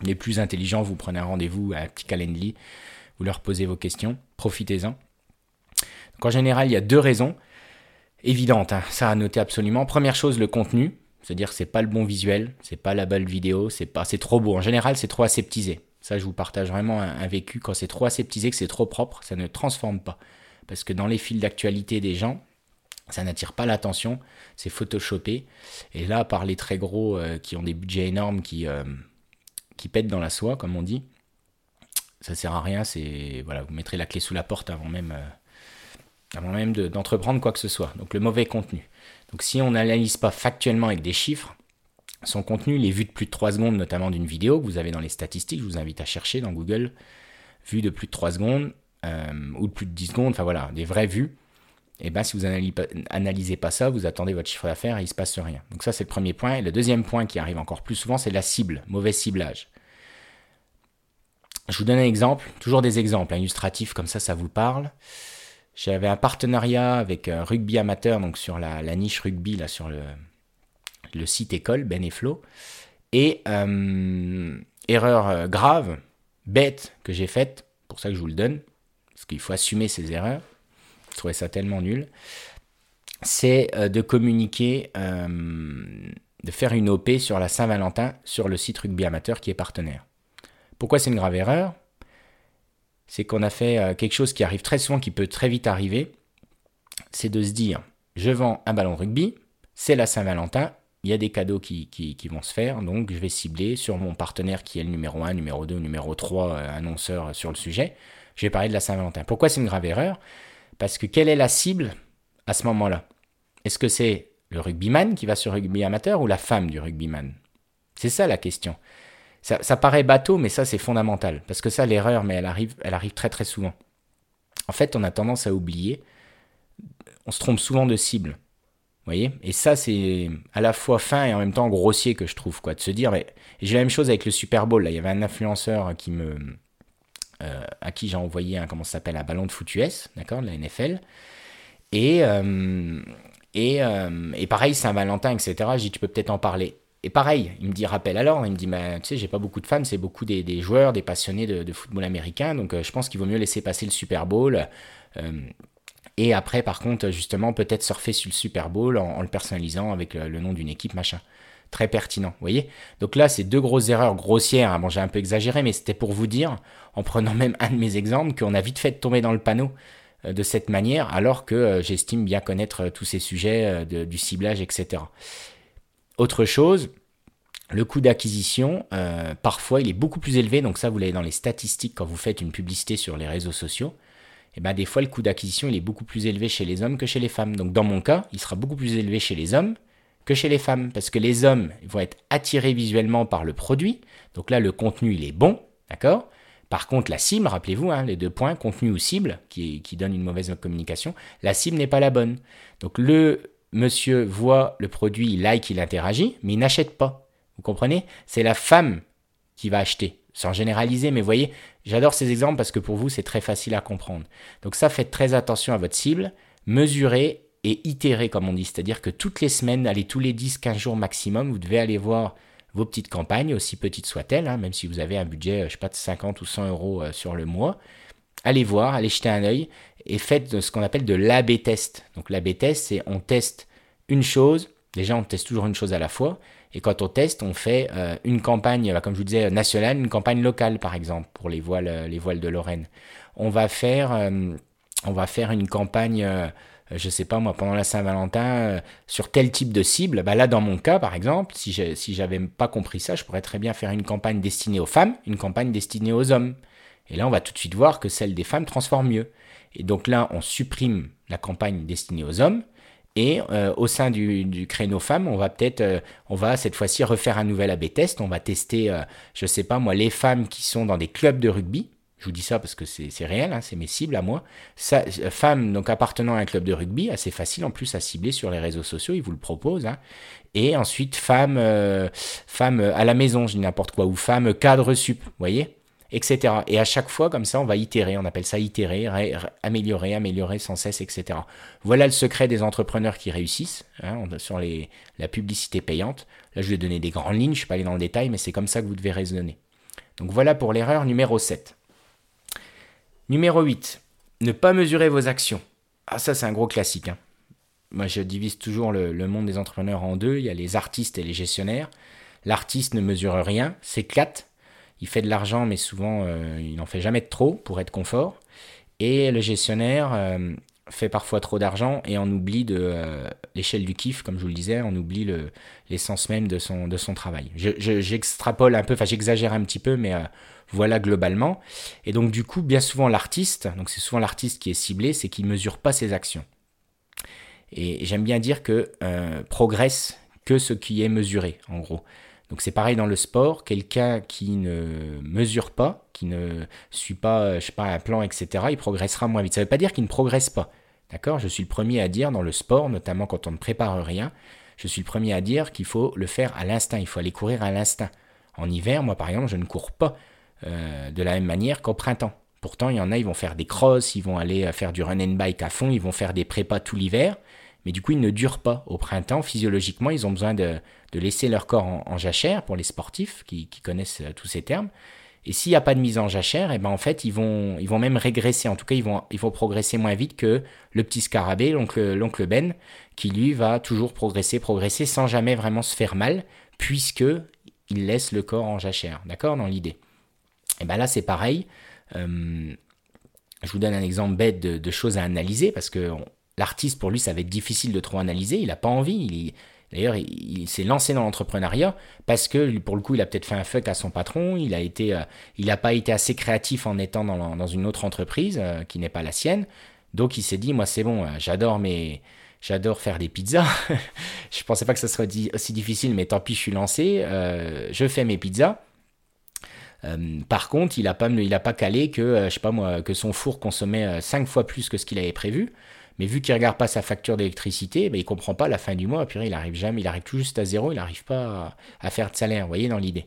les plus intelligents, vous prenez un rendez-vous à un petit Calendly, vous leur posez vos questions, profitez-en. Donc en général, il y a deux raisons évidentes, hein, ça à noter absolument. Première chose, le contenu, c'est-à-dire que ce n'est pas le bon visuel, c'est pas la bonne vidéo, c'est trop beau. En général, c'est trop aseptisé. Ça, je vous partage vraiment un vécu. Quand c'est trop aseptisé, que c'est trop propre, ça ne transforme pas. Parce que dans les fils d'actualité des gens, ça n'attire pas l'attention, c'est photoshopé. Et là, par les très gros qui ont des budgets énormes, qui pètent dans la soie, comme on dit, ça ne sert à rien. C'est, voilà, vous mettrez la clé sous la porte avant même d'entreprendre quoi que ce soit. Donc, le mauvais contenu. Donc, si on n'analyse pas factuellement avec des chiffres, son contenu, les vues de plus de 3 secondes, notamment d'une vidéo que vous avez dans les statistiques, je vous invite à chercher dans Google, vues de plus de 3 secondes ou de plus de 10 secondes, enfin voilà, des vraies vues. Et bien, si vous n'analysez pas ça, vous attendez votre chiffre d'affaires et il ne se passe rien. Donc ça, c'est le premier point. Et le deuxième point qui arrive encore plus souvent, c'est la cible, mauvais ciblage. Je vous donne un exemple, toujours des exemples illustratifs, comme ça vous parle. J'avais un partenariat avec Rugby Amateur, donc sur la niche rugby, là sur le site école, Ben et Flo. Et erreur grave, bête que j'ai faite, pour ça que je vous le donne, parce qu'il faut assumer ses erreurs. Je trouvais ça tellement nul. C'est de communiquer, de faire une OP sur la Saint-Valentin sur le site Rugby Amateur qui est partenaire. Pourquoi c'est une grave erreur ? C'est qu'on a fait quelque chose qui arrive très souvent, qui peut très vite arriver. C'est de se dire, je vends un ballon rugby, c'est la Saint-Valentin, il y a des cadeaux qui vont se faire, donc je vais cibler sur mon partenaire qui est le numéro 1, numéro 2, numéro 3 annonceur sur le sujet. Je vais parler de la Saint-Valentin. Pourquoi c'est une grave erreur ? Parce que quelle est la cible à ce moment-là ? Est-ce que c'est le rugbyman qui va sur Rugby Amateur ou la femme du rugbyman ? C'est ça la question. Ça paraît bateau, mais ça c'est fondamental. Parce que ça, l'erreur, mais elle arrive très très souvent. En fait, on a tendance à oublier. On se trompe souvent de cible. Vous voyez ? Et ça, c'est à la fois fin et en même temps grossier que je trouve. Quoi, de se dire, mais... J'ai la même chose avec le Super Bowl. Là, il y avait un influenceur qui me... à qui j'ai envoyé un ballon de foot US, d'accord, de la NFL. Et pareil, Saint-Valentin, etc. Je dis, tu peux peut-être en parler. Et pareil, il me dit, rappelle alors. Il me dit, bah, tu sais, j'ai pas beaucoup de fans, c'est beaucoup des joueurs, des passionnés de football américain. Donc, je pense qu'il vaut mieux laisser passer le Super Bowl. Et après, par contre, justement, peut-être surfer sur le Super Bowl en le personnalisant avec le nom d'une équipe, machin. Très pertinent, vous voyez. Donc là, c'est deux grosses erreurs grossières. Hein. Bon, j'ai un peu exagéré, mais c'était pour vous dire, en prenant même un de mes exemples, qu'on a vite fait de tomber dans le panneau de cette manière, alors que j'estime bien connaître tous ces sujets du ciblage, etc. Autre chose, le coût d'acquisition, parfois, il est beaucoup plus élevé. Donc ça, vous l'avez dans les statistiques quand vous faites une publicité sur les réseaux sociaux. Et bien, des fois, le coût d'acquisition, il est beaucoup plus élevé chez les hommes que chez les femmes. Donc dans mon cas, il sera beaucoup plus élevé chez les hommes que chez les femmes, parce que les hommes vont être attirés visuellement par le produit. Donc là, le contenu, il est bon, d'accord ? Par contre, la cible, rappelez-vous, hein, les deux points, contenu ou cible, qui donne une mauvaise communication, la cible n'est pas la bonne. Donc le monsieur voit le produit, il like, il interagit, mais il n'achète pas. Vous comprenez ? C'est la femme qui va acheter, sans généraliser, mais vous voyez, j'adore ces exemples parce que pour vous, c'est très facile à comprendre. Donc ça, faites très attention à votre cible, mesurez, et itérer, comme on dit, c'est-à-dire que toutes les semaines, allez, tous les 10-15 jours maximum, vous devez aller voir vos petites campagnes, aussi petites soient-elles, hein, même si vous avez un budget, je sais pas, de 50 ou 100 euros sur le mois. Allez voir, allez jeter un œil et faites ce qu'on appelle de l'AB test. Donc l'AB test, c'est on teste une chose, déjà on teste toujours une chose à la fois, et quand on teste, on fait une campagne, comme je vous disais, nationale, une campagne locale par exemple, pour les voiles de Lorraine. On va faire une campagne... je sais pas moi, pendant la Saint-Valentin, sur tel type de cible, bah là dans mon cas par exemple, si j'avais pas compris ça, je pourrais très bien faire une campagne destinée aux femmes, une campagne destinée aux hommes. Et là on va tout de suite voir que celle des femmes transforme mieux. Et donc là on supprime la campagne destinée aux hommes et au sein du créneau femmes, on va peut-être, cette fois-ci refaire un nouvel AB test, on va tester, je sais pas moi, les femmes qui sont dans des clubs de rugby. Je vous dis ça parce que c'est réel, hein, c'est mes cibles à moi. Femmes donc appartenant à un club de rugby, assez facile en plus à cibler sur les réseaux sociaux, ils vous le proposent. Hein. Et ensuite, femmes à la maison, je dis n'importe quoi, ou femmes cadre sup, vous voyez. etc. Et à chaque fois, comme ça, on va itérer, on appelle ça itérer, améliorer sans cesse, etc. Voilà le secret des entrepreneurs qui réussissent, sur la publicité payante. Là, je vais donner des grandes lignes, je ne suis pas allé dans le détail, mais c'est comme ça que vous devez raisonner. Donc voilà pour l'erreur numéro 7. Numéro 8, ne pas mesurer vos actions. Ah, ça, c'est un gros classique. Moi, je divise toujours le monde des entrepreneurs en deux. Il y a les artistes et les gestionnaires. L'artiste ne mesure rien, s'éclate. Il fait de l'argent, mais souvent, il n'en fait jamais de trop pour être confort. Et le gestionnaire fait parfois trop d'argent et on oublie l'échelle du kiff, comme je vous le disais, on oublie l'essence même de son travail. J'extrapole un peu, enfin j'exagère un petit peu, mais voilà globalement. Et donc du coup, bien souvent l'artiste, donc c'est souvent l'artiste qui est ciblé, c'est qu'il ne mesure pas ses actions. Et j'aime bien dire que progresse que ce qui est mesuré, en gros. Donc c'est pareil dans le sport, quelqu'un qui ne mesure pas, qui ne suit pas, je sais pas, un plan, etc., il progressera moins vite. Ça ne veut pas dire qu'il ne progresse pas, d'accord ? Je suis le premier à dire dans le sport, notamment quand on ne prépare rien, je suis le premier à dire qu'il faut le faire à l'instinct, il faut aller courir à l'instinct. En hiver, moi par exemple, je ne cours pas de la même manière qu'au printemps. Pourtant, il y en a, ils vont faire des crosses, ils vont aller faire du run and bike à fond, ils vont faire des prépas tout l'hiver. Mais du coup, ils ne durent pas. Au printemps, physiologiquement, ils ont besoin de laisser leur corps en jachère, pour les sportifs qui connaissent tous ces termes. Et s'il n'y a pas de mise en jachère, et ben en fait, ils vont même régresser. En tout cas, ils vont progresser moins vite que le petit scarabée, l'oncle Ben, qui lui va toujours progresser sans jamais vraiment se faire mal, puisqu'il laisse le corps en jachère, d'accord, dans l'idée. Et ben là, c'est pareil. Je vous donne un exemple bête de choses à analyser, parce que... L'artiste, pour lui, ça va être difficile de trop analyser, il n'a pas envie. D'ailleurs, il s'est lancé dans l'entrepreneuriat parce que, pour le coup, il a peut-être fait un fuck à son patron, il n'a pas été assez créatif en étant dans une autre entreprise qui n'est pas la sienne. Donc, il s'est dit, moi, c'est bon, j'adore faire des pizzas. Je ne pensais pas que ça serait aussi difficile, mais tant pis, je suis lancé, je fais mes pizzas. Par contre, il n'a pas calé que, je sais pas moi, que son four consommait 5 fois plus que ce qu'il avait prévu. Mais vu qu'il ne regarde pas sa facture d'électricité, ben il ne comprend pas à la fin du mois. Puis, il arrive tout juste à zéro, il n'arrive pas à faire de salaire, vous voyez, dans l'idée.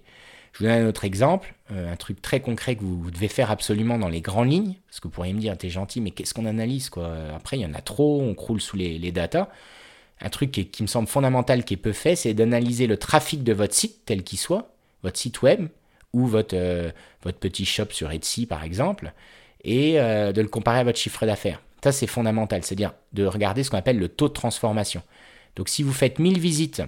Je vous donne un autre exemple, un truc très concret que vous devez faire absolument dans les grandes lignes, parce que vous pourriez me dire, t'es gentil, mais qu'est-ce qu'on analyse, quoi ? Après, il y en a trop, on croule sous les datas. Un truc qui me semble fondamental, qui est peu fait, c'est d'analyser le trafic de votre site, tel qu'il soit, votre site web, ou votre petit shop sur Etsy, par exemple, et de le comparer à votre chiffre d'affaires. Ça, c'est fondamental, c'est-à-dire de regarder ce qu'on appelle le taux de transformation. Donc, si vous faites 1000 visites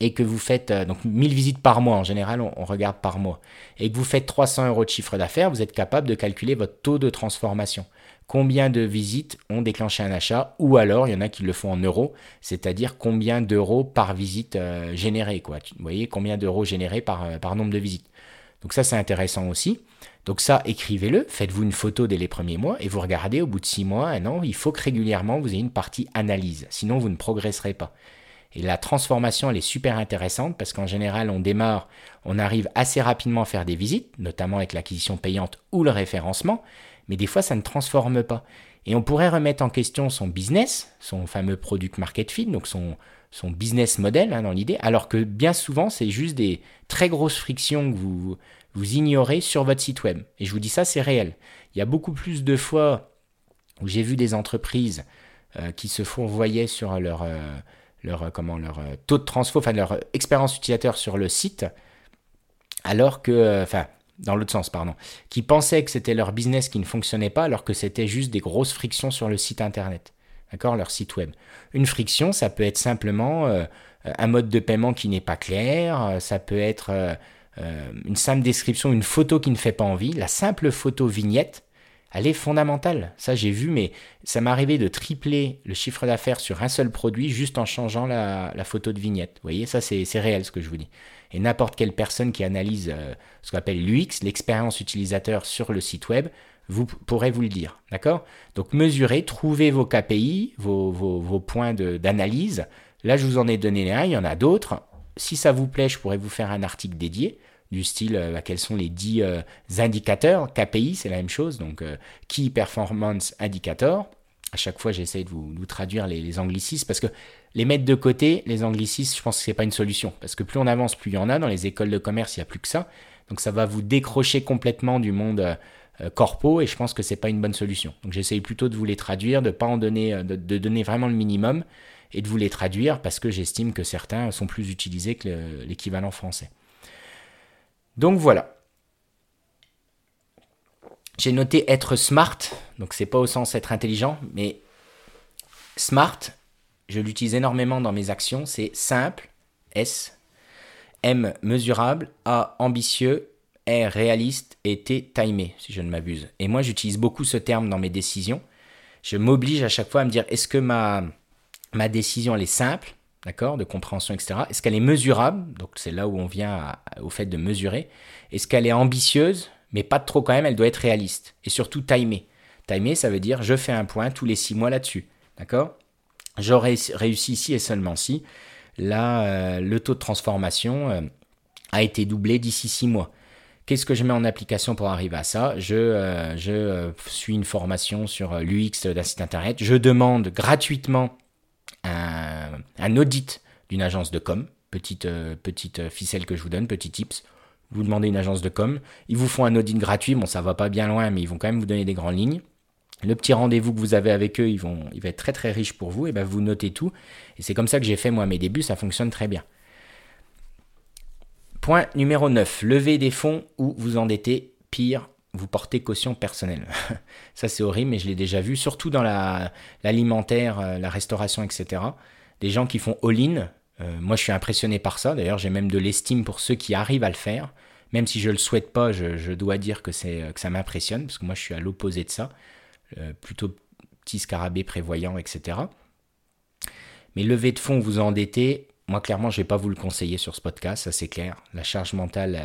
et que vous faites donc 1000 visites par mois, en général, on regarde par mois, et que vous faites 300 € de chiffre d'affaires, vous êtes capable de calculer votre taux de transformation. Combien de visites ont déclenché un achat, ou alors, il y en a qui le font en euros, c'est-à-dire combien d'euros par visite générée, quoi. Vous voyez, combien d'euros générés par nombre de visites. Donc ça, c'est intéressant aussi. Donc ça, écrivez-le, faites-vous une photo dès les premiers mois et vous regardez au bout de 6 mois, 1 an, il faut que régulièrement vous ayez une partie analyse, sinon vous ne progresserez pas. Et la transformation, elle est super intéressante parce qu'en général, on arrive assez rapidement à faire des visites, notamment avec l'acquisition payante ou le référencement, mais des fois, ça ne transforme pas. Et on pourrait remettre en question son business, son fameux product market fit, donc son business model dans l'idée, alors que bien souvent, c'est juste des très grosses frictions que vous ignorez sur votre site web. Et je vous dis ça, c'est réel. Il y a beaucoup plus de fois où j'ai vu des entreprises qui se fourvoyaient sur leur taux de transfo, enfin leur expérience utilisateur sur le site, alors que, enfin, dans l'autre sens, pardon, qui pensaient que c'était leur business qui ne fonctionnait pas, alors que c'était juste des grosses frictions sur le site internet. D'accord, leur site web. Une friction, ça peut être simplement un mode de paiement qui n'est pas clair, ça peut être... une simple description, une photo qui ne fait pas envie, la simple photo vignette, elle est fondamentale. Ça, j'ai vu, mais ça m'est arrivé de tripler le chiffre d'affaires sur un seul produit juste en changeant la photo de vignette. Vous voyez, ça, c'est réel ce que je vous dis. Et n'importe quelle personne qui analyse ce qu'on appelle l'UX, l'expérience utilisateur sur le site web, vous pourrez vous le dire, d'accord ? Donc, mesurez, trouvez vos KPI, vos points d'analyse. Là, je vous en ai donné un, il y en a d'autres. Si ça vous plaît, je pourrais vous faire un article dédié du style quels sont les 10 indicateurs. KPI, c'est la même chose, donc Key Performance Indicator. À chaque fois, j'essaie de vous traduire les anglicismes parce que Les mettre de côté, les anglicismes, je pense que c'est pas une solution. Parce que plus on avance, plus il y en a. Dans les écoles de commerce, il n'y a plus que ça. Donc ça va vous décrocher complètement du monde corpo et je pense que c'est pas une bonne solution. Donc j'essaye plutôt de vous les traduire, de pas en donner, de donner vraiment le minimum et de vous les traduire parce que j'estime que certains sont plus utilisés que l'équivalent français. Donc voilà. J'ai noté être smart, donc c'est pas au sens être intelligent, mais smart, je l'utilise énormément dans mes actions, c'est simple, S, M, mesurable, A, ambitieux, R, réaliste et T, timé, si je ne m'abuse. Et moi, j'utilise beaucoup ce terme dans mes décisions. Je m'oblige à chaque fois à me dire, est-ce que ma décision, elle est simple, d'accord, de compréhension, etc. Est-ce qu'elle est mesurable? Donc c'est là où on vient au fait de mesurer. Est-ce qu'elle est ambitieuse? Mais pas trop quand même, elle doit être réaliste. Et surtout timée. Timée, ça veut dire je fais un point tous les 6 mois là-dessus. D'accord ? J'aurais réussi ici et seulement si. Là, le taux de transformation a été doublé d'ici 6 mois. Qu'est-ce que je mets en application pour arriver à ça ? Je suis une formation sur l'UX d'un site internet. Je demande gratuitement un audit d'une agence de com. Petite ficelle que je vous donne, petit tips. Vous demandez une agence de com, ils vous font un audit gratuit, bon ça va pas bien loin, mais ils vont quand même vous donner des grandes lignes. Le petit rendez-vous que vous avez avec eux, il va être très très riche pour vous, et ben vous notez tout. Et c'est comme ça que j'ai fait moi mes débuts, ça fonctionne très bien. Point numéro 9, lever des fonds ou vous endetter, pire, vous portez caution personnelle. Ça c'est horrible, mais je l'ai déjà vu, surtout dans l'alimentaire, la restauration, etc. Des gens qui font all-in. Moi, je suis impressionné par ça. D'ailleurs, j'ai même de l'estime pour ceux qui arrivent à le faire. Même si je ne le souhaite pas, je dois dire que ça m'impressionne parce que moi, je suis à l'opposé de ça. Plutôt petit scarabée prévoyant, etc. Mais lever de fonds, vous endetter, moi, clairement, je ne vais pas vous le conseiller sur ce podcast. Ça, c'est clair. La charge mentale,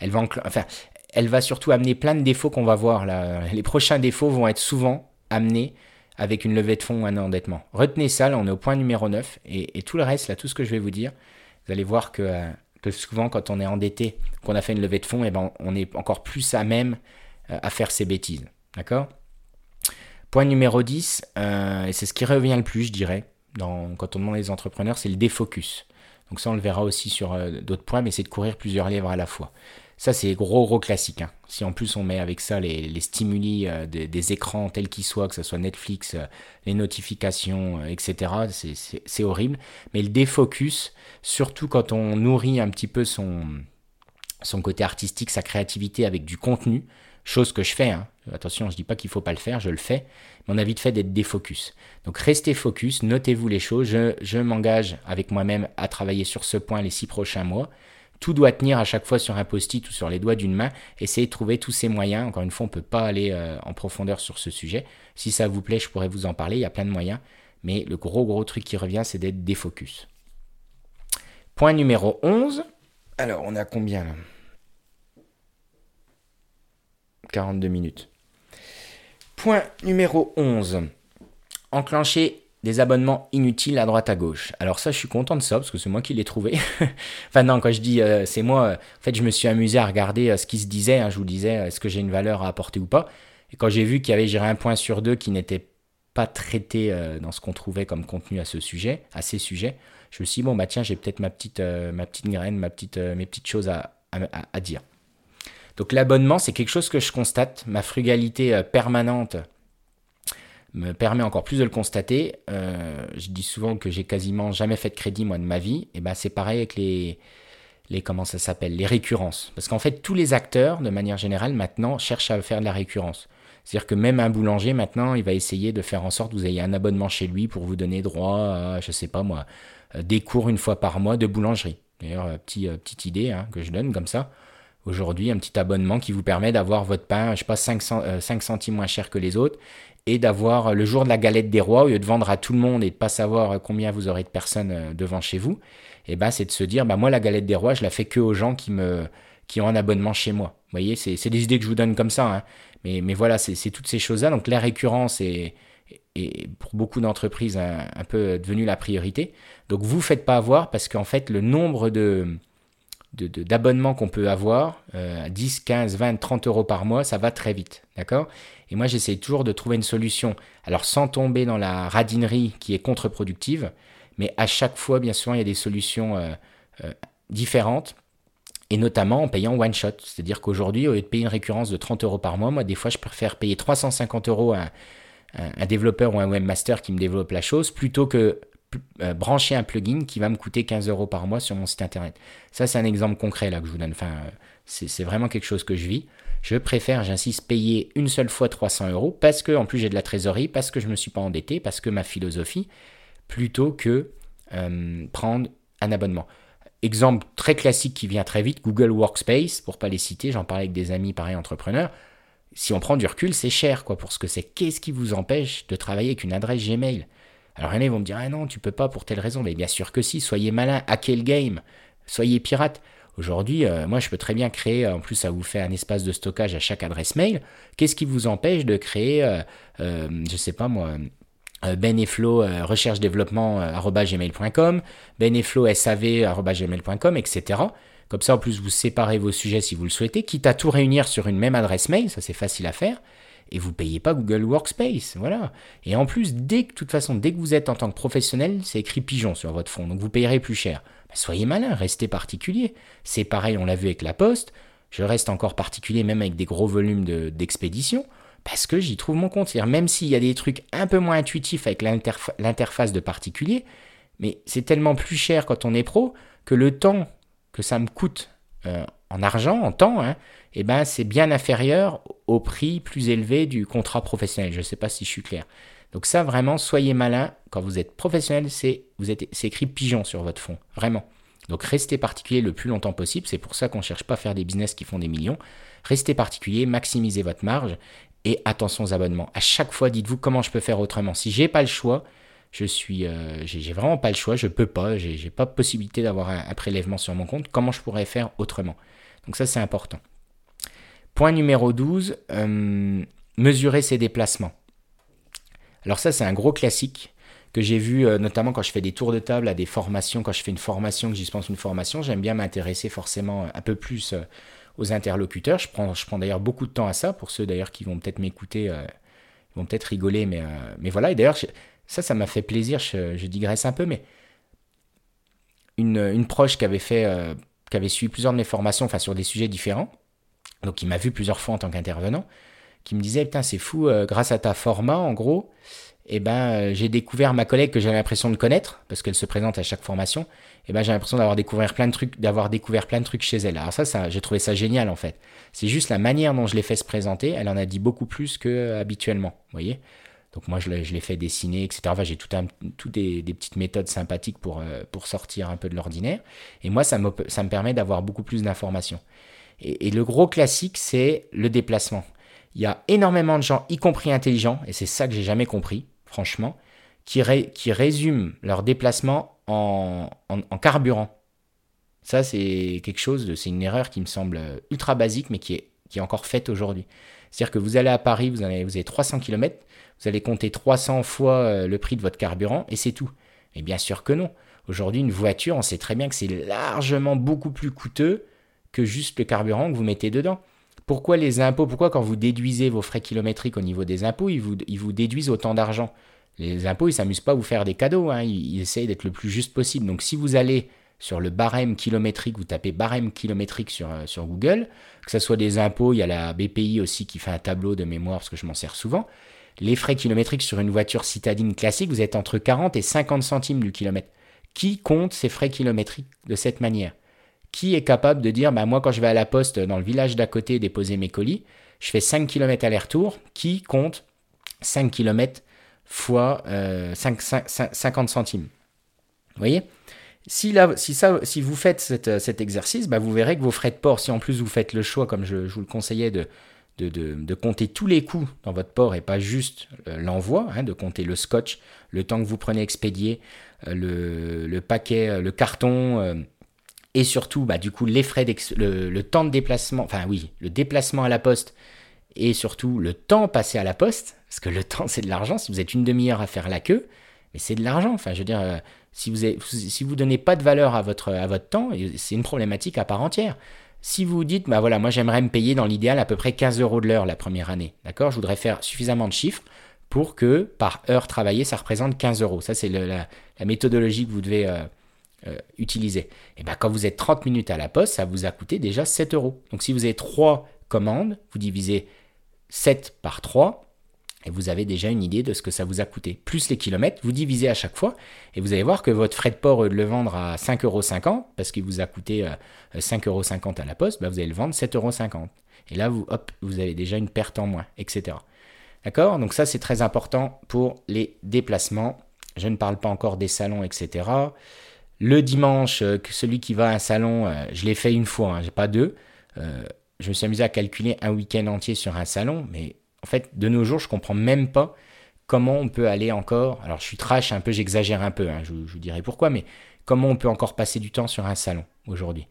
elle va surtout amener plein de défauts qu'on va voir là. Les prochains défauts vont être souvent amenés avec une levée de fonds ou un endettement. Retenez ça, là on est au point numéro 9, et tout le reste, là, tout ce que je vais vous dire, vous allez voir que souvent quand on est endetté, qu'on a fait une levée de fonds, on est encore plus à même à faire ces bêtises. D'accord ? Point numéro 10, et c'est ce qui revient le plus, je dirais, quand on demande les entrepreneurs, c'est le défocus. Donc ça, on le verra aussi sur d'autres points, mais c'est de courir plusieurs lièvres à la fois. Ça, c'est gros classique. Hein. Si en plus on met avec ça les stimuli des écrans tels qu'ils soient, que ce soit Netflix, les notifications, etc., c'est horrible. Mais le défocus, surtout quand on nourrit un petit peu son côté artistique, sa créativité avec du contenu, chose que je fais. Hein. Attention, je ne dis pas qu'il ne faut pas le faire, je le fais. Mon avis de fait d'être défocus. Donc restez focus, notez-vous les choses. Je m'engage avec moi-même à travailler sur ce point les 6 prochains mois. Tout doit tenir à chaque fois sur un post-it ou sur les doigts d'une main. Essayez de trouver tous ces moyens. Encore une fois, on ne peut pas aller en profondeur sur ce sujet. Si ça vous plaît, je pourrais vous en parler. Il y a plein de moyens. Mais le gros truc qui revient, c'est d'être défocus. Point numéro 11. Alors, on a combien là ? 42 minutes. Point numéro 11. Enclencher des abonnements inutiles à droite à gauche. Alors ça, je suis content de ça, parce que c'est moi qui l'ai trouvé. Enfin non, quand je dis c'est moi, en fait, je me suis amusé à regarder ce qui se disait. Hein, je vous disais, est-ce que j'ai une valeur à apporter ou pas ? Et quand j'ai vu qu'il y avait, un point sur 2 qui n'était pas traité dans ce qu'on trouvait comme contenu à ces sujets, je me suis dit, bon, bah tiens, j'ai peut-être ma petite graine, mes petites choses à dire. Donc l'abonnement, c'est quelque chose que je constate. Ma frugalité permanente me permet encore plus de le constater. Je dis souvent que j'ai quasiment jamais fait de crédit, moi, de ma vie. Et ben, c'est pareil avec les récurrences. Parce qu'en fait, tous les acteurs, de manière générale, maintenant, cherchent à faire de la récurrence. C'est-à-dire que même un boulanger, maintenant, il va essayer de faire en sorte que vous ayez un abonnement chez lui pour vous donner droit à, je sais pas moi, des cours 1 fois par mois de boulangerie. D'ailleurs, petite idée hein, que je donne comme ça. Aujourd'hui, un petit abonnement qui vous permet d'avoir votre pain, je ne sais pas, 5 centimes moins cher que les autres, et d'avoir le jour de la galette des rois, au lieu de vendre à tout le monde et de ne pas savoir combien vous aurez de personnes devant chez vous, et ben, c'est de se dire, ben, moi, la galette des rois, je la fais que aux gens qui ont un abonnement chez moi. Vous voyez, c'est des idées que je vous donne comme ça, hein. Mais voilà, c'est toutes ces choses-là. Donc, la récurrence est pour beaucoup d'entreprises un peu devenue la priorité. Donc, vous ne faites pas avoir parce qu'en fait, le nombre d'abonnements qu'on peut avoir, 10, 15, 20, 30 euros par mois, ça va très vite, d'accord ? Et moi, j'essaie toujours de trouver une solution, alors sans tomber dans la radinerie qui est contre-productive, mais à chaque fois, bien souvent, il y a des solutions différentes, et notamment en payant one shot. C'est-à-dire qu'aujourd'hui, au lieu de payer une récurrence de 30 € par mois, moi, des fois, je préfère payer 350 € à un développeur ou un webmaster qui me développe la chose, plutôt que brancher un plugin qui va me coûter 15 € par mois sur mon site internet. Ça, c'est un exemple concret là que je vous donne. Enfin, c'est vraiment quelque chose que je vis. Je préfère, j'insiste, payer une seule fois 300 € parce que, en plus, j'ai de la trésorerie, parce que je ne me suis pas endetté, parce que ma philosophie, plutôt que prendre un abonnement. Exemple très classique qui vient très vite, Google Workspace, pour ne pas les citer, j'en parlais avec des amis, pareil, entrepreneurs. Si on prend du recul, c'est cher quoi, pour ce que c'est. Qu'est-ce qui vous empêche de travailler avec une adresse Gmail ? Alors, il y en a, ils vont me dire « Ah non, tu peux pas pour telle raison. » Mais bien sûr que si, soyez malin, hackez le game, soyez pirate. Aujourd'hui, moi, je peux très bien créer, en plus, ça vous fait un espace de stockage à chaque adresse mail. Qu'est-ce qui vous empêche de créer, je sais pas moi, Ben et Flo, recherche-développement, @gmail.com, Ben et Flo, SAV, @gmail.com, etc. Comme ça, en plus, vous séparez vos sujets si vous le souhaitez, quitte à tout réunir sur une même adresse mail, ça c'est facile à faire. Et vous ne payez pas Google Workspace, voilà. Et en plus, dès que vous êtes en tant que professionnel, c'est écrit pigeon sur votre fond, donc vous payerez plus cher. Ben, soyez malin, restez particulier. C'est pareil, on l'a vu avec la Poste, je reste encore particulier même avec des gros volumes d'expédition, parce que j'y trouve mon compte. C'est-à-dire, même s'il y a des trucs un peu moins intuitifs avec l'interface de particulier, mais c'est tellement plus cher quand on est pro que le temps que ça me coûte en argent, en temps, c'est bien inférieur au prix plus élevé du contrat professionnel. Je ne sais pas si je suis clair. Donc ça, vraiment, soyez malin. Quand vous êtes professionnel, c'est écrit pigeon sur votre fond, vraiment. Donc restez particulier le plus longtemps possible. C'est pour ça qu'on ne cherche pas à faire des business qui font des millions. Restez particulier, maximisez votre marge et attention aux abonnements. À chaque fois, dites-vous comment je peux faire autrement. Si je n'ai pas le choix, j'ai vraiment pas le choix, je peux pas, j'ai pas possibilité d'avoir un prélèvement sur mon compte, comment je pourrais faire autrement? Donc ça, c'est important. Point numéro 12, mesurer ses déplacements. Alors ça, c'est un gros classique que j'ai vu, notamment quand je fais des tours de table à des formations, quand je fais une formation, que j'y dispense une formation, j'aime bien m'intéresser forcément un peu plus aux interlocuteurs. Je prends d'ailleurs beaucoup de temps à ça, pour ceux d'ailleurs qui vont peut-être m'écouter, ils vont peut-être rigoler, mais voilà. Et d'ailleurs, ça m'a fait plaisir, je digresse un peu, mais une proche qui avait suivi plusieurs de mes formations, enfin sur des sujets différents, donc qui m'a vu plusieurs fois en tant qu'intervenant, qui me disait, putain, c'est fou, grâce à ta format, en gros, j'ai découvert ma collègue que j'avais l'impression de connaître, parce qu'elle se présente à chaque formation, j'ai l'impression d'avoir découvert plein de trucs chez elle. Alors ça, j'ai trouvé ça génial, en fait. C'est juste la manière dont je l'ai fait se présenter, elle en a dit beaucoup plus qu'habituellement, vous voyez. Donc moi, je l'ai fait dessiner, etc. Enfin, j'ai des petites méthodes sympathiques pour sortir un peu de l'ordinaire. Et moi, ça me permet d'avoir beaucoup plus d'informations. Et le gros classique, c'est le déplacement. Il y a énormément de gens, y compris intelligents, et c'est ça que j'ai jamais compris, franchement, qui résument leur déplacement en carburant. Ça, c'est une erreur qui me semble ultra basique, mais qui est encore faite aujourd'hui. C'est-à-dire que vous allez à Paris, vous avez 300 km, vous allez compter 300 fois le prix de votre carburant et c'est tout. Mais bien sûr que non. Aujourd'hui, une voiture, on sait très bien que c'est largement beaucoup plus coûteux que juste le carburant que vous mettez dedans. Pourquoi les impôts ? Pourquoi quand vous déduisez vos frais kilométriques au niveau des impôts, ils vous déduisent autant d'argent ? Les impôts, ils ne s'amusent pas à vous faire des cadeaux, ils essayent d'être le plus juste possible. Donc si vous allez sur le barème kilométrique, vous tapez barème kilométrique sur Google, que ce soit des impôts, il y a la BPI aussi qui fait un tableau de mémoire parce que je m'en sers souvent. Les frais kilométriques sur une voiture citadine classique, vous êtes entre 40 et 50 centimes du kilomètre. Qui compte ces frais kilométriques de cette manière ? Qui est capable de dire, moi quand je vais à la poste dans le village d'à côté déposer mes colis, je fais 5 km aller-retour, qui compte 5 km fois 50 centimes ? Vous voyez ? Si vous faites cet exercice, vous verrez que vos frais de port, si en plus vous faites le choix, comme je vous le conseillais, de compter tous les coûts dans votre port et pas juste l'envoi, de compter le scotch, le temps que vous prenez à expédier, le paquet, le carton, et surtout, du coup, les frais, le temps de déplacement, le déplacement à la poste, et surtout le temps passé à la poste, parce que le temps, c'est de l'argent. Si vous êtes une demi-heure à faire la queue, mais c'est de l'argent, si vous donnez pas de valeur à votre temps, c'est une problématique à part entière. Si vous dites, moi j'aimerais me payer dans l'idéal à peu près 15 € de l'heure la première année, d'accord ? Je voudrais faire suffisamment de chiffres pour que par heure travaillée, ça représente 15 euros. Ça, c'est la méthodologie que vous devez utiliser. Et bien, quand vous êtes 30 minutes à la poste, ça vous a coûté déjà 7 euros. Donc, si vous avez 3 commandes, vous divisez 7 par 3 et vous avez déjà une idée de ce que ça vous a coûté. Plus les kilomètres, vous divisez à chaque fois et vous allez voir que votre frais de port, au lieu de le vendre à 5,50 euros, parce qu'il vous a coûté 5,50 euros à la poste, ben vous allez le vendre 7,50 euros. Et là, vous avez déjà une perte en moins, etc. D'accord ? Donc ça, c'est très important pour les déplacements. Je ne parle pas encore des salons, etc. Le dimanche, celui qui va à un salon, je l'ai fait une fois, hein, j'ai pas deux. Je me suis amusé à calculer un week-end entier sur un salon, mais en fait, de nos jours, je ne comprends même pas comment on peut aller encore... Alors, je suis trash un peu, j'exagère un peu, hein, je vous dirai pourquoi, mais comment on peut encore passer du temps sur un salon aujourd'hui ?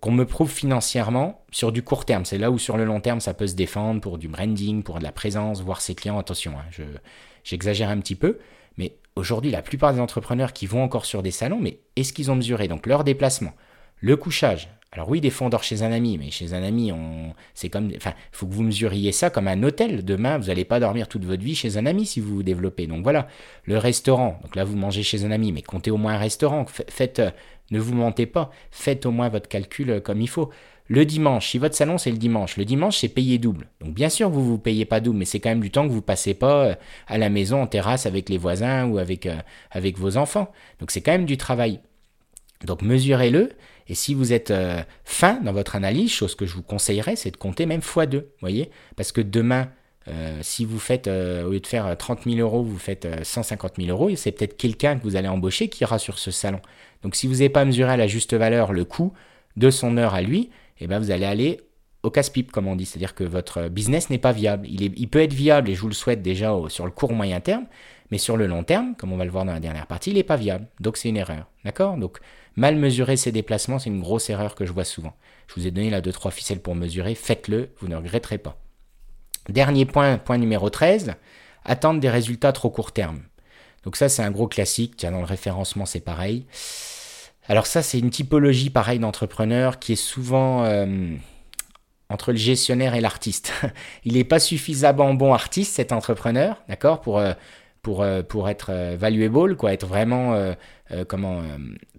Qu'on me prouve financièrement sur du court terme. C'est là où sur le long terme, ça peut se défendre pour du branding, pour de la présence, voir ses clients. Attention, hein, j'exagère un petit peu, mais aujourd'hui, la plupart des entrepreneurs qui vont encore sur des salons, mais est-ce qu'ils ont mesuré ? Donc, leur déplacement, le couchage. Alors oui, des fois on dort chez un ami, mais chez un ami, c'est comme, enfin, faut que vous mesuriez ça comme un hôtel. Demain, vous n'allez pas dormir toute votre vie chez un ami si vous vous développez. Donc voilà, le restaurant. Donc là, vous mangez chez un ami, mais comptez au moins un restaurant. Faites, ne vous mentez pas. Faites au moins votre calcul comme il faut. Le dimanche, si votre salon c'est le dimanche c'est payé double. Donc bien sûr, vous ne vous payez pas double, mais c'est quand même du temps que vous ne passez pas à la maison, en terrasse, avec les voisins ou avec vos enfants. Donc c'est quand même du travail. Donc mesurez-le. Et si vous êtes fin dans votre analyse, chose que je vous conseillerais, c'est de compter même x2, voyez, parce que demain, si vous faites, au lieu de faire 30 000 euros, vous faites 150 000 euros, et c'est peut-être quelqu'un que vous allez embaucher qui ira sur ce salon. Donc, si vous n'avez pas mesuré à la juste valeur le coût de son heure à lui, eh ben, vous allez aller au casse-pipe, comme on dit. C'est-à-dire que votre business n'est pas viable. Il peut être viable, et je vous le souhaite déjà sur le court-moyen terme, mais sur le long terme, comme on va le voir dans la dernière partie, il n'est pas viable. Donc, c'est une erreur. D'accord ? Donc, mal mesurer ses déplacements, c'est une grosse erreur que je vois souvent. Je vous ai donné là 2-3 ficelles pour mesurer. Faites-le, vous ne regretterez pas. Dernier point, point numéro 13, attendre des résultats trop court terme. Donc ça, c'est un gros classique. Tiens, dans le référencement, c'est pareil. Alors ça, c'est une typologie pareille d'entrepreneur qui est souvent... entre le gestionnaire et l'artiste. Il n'est pas suffisamment bon artiste, cet entrepreneur, d'accord, pour être valuable, quoi, être vraiment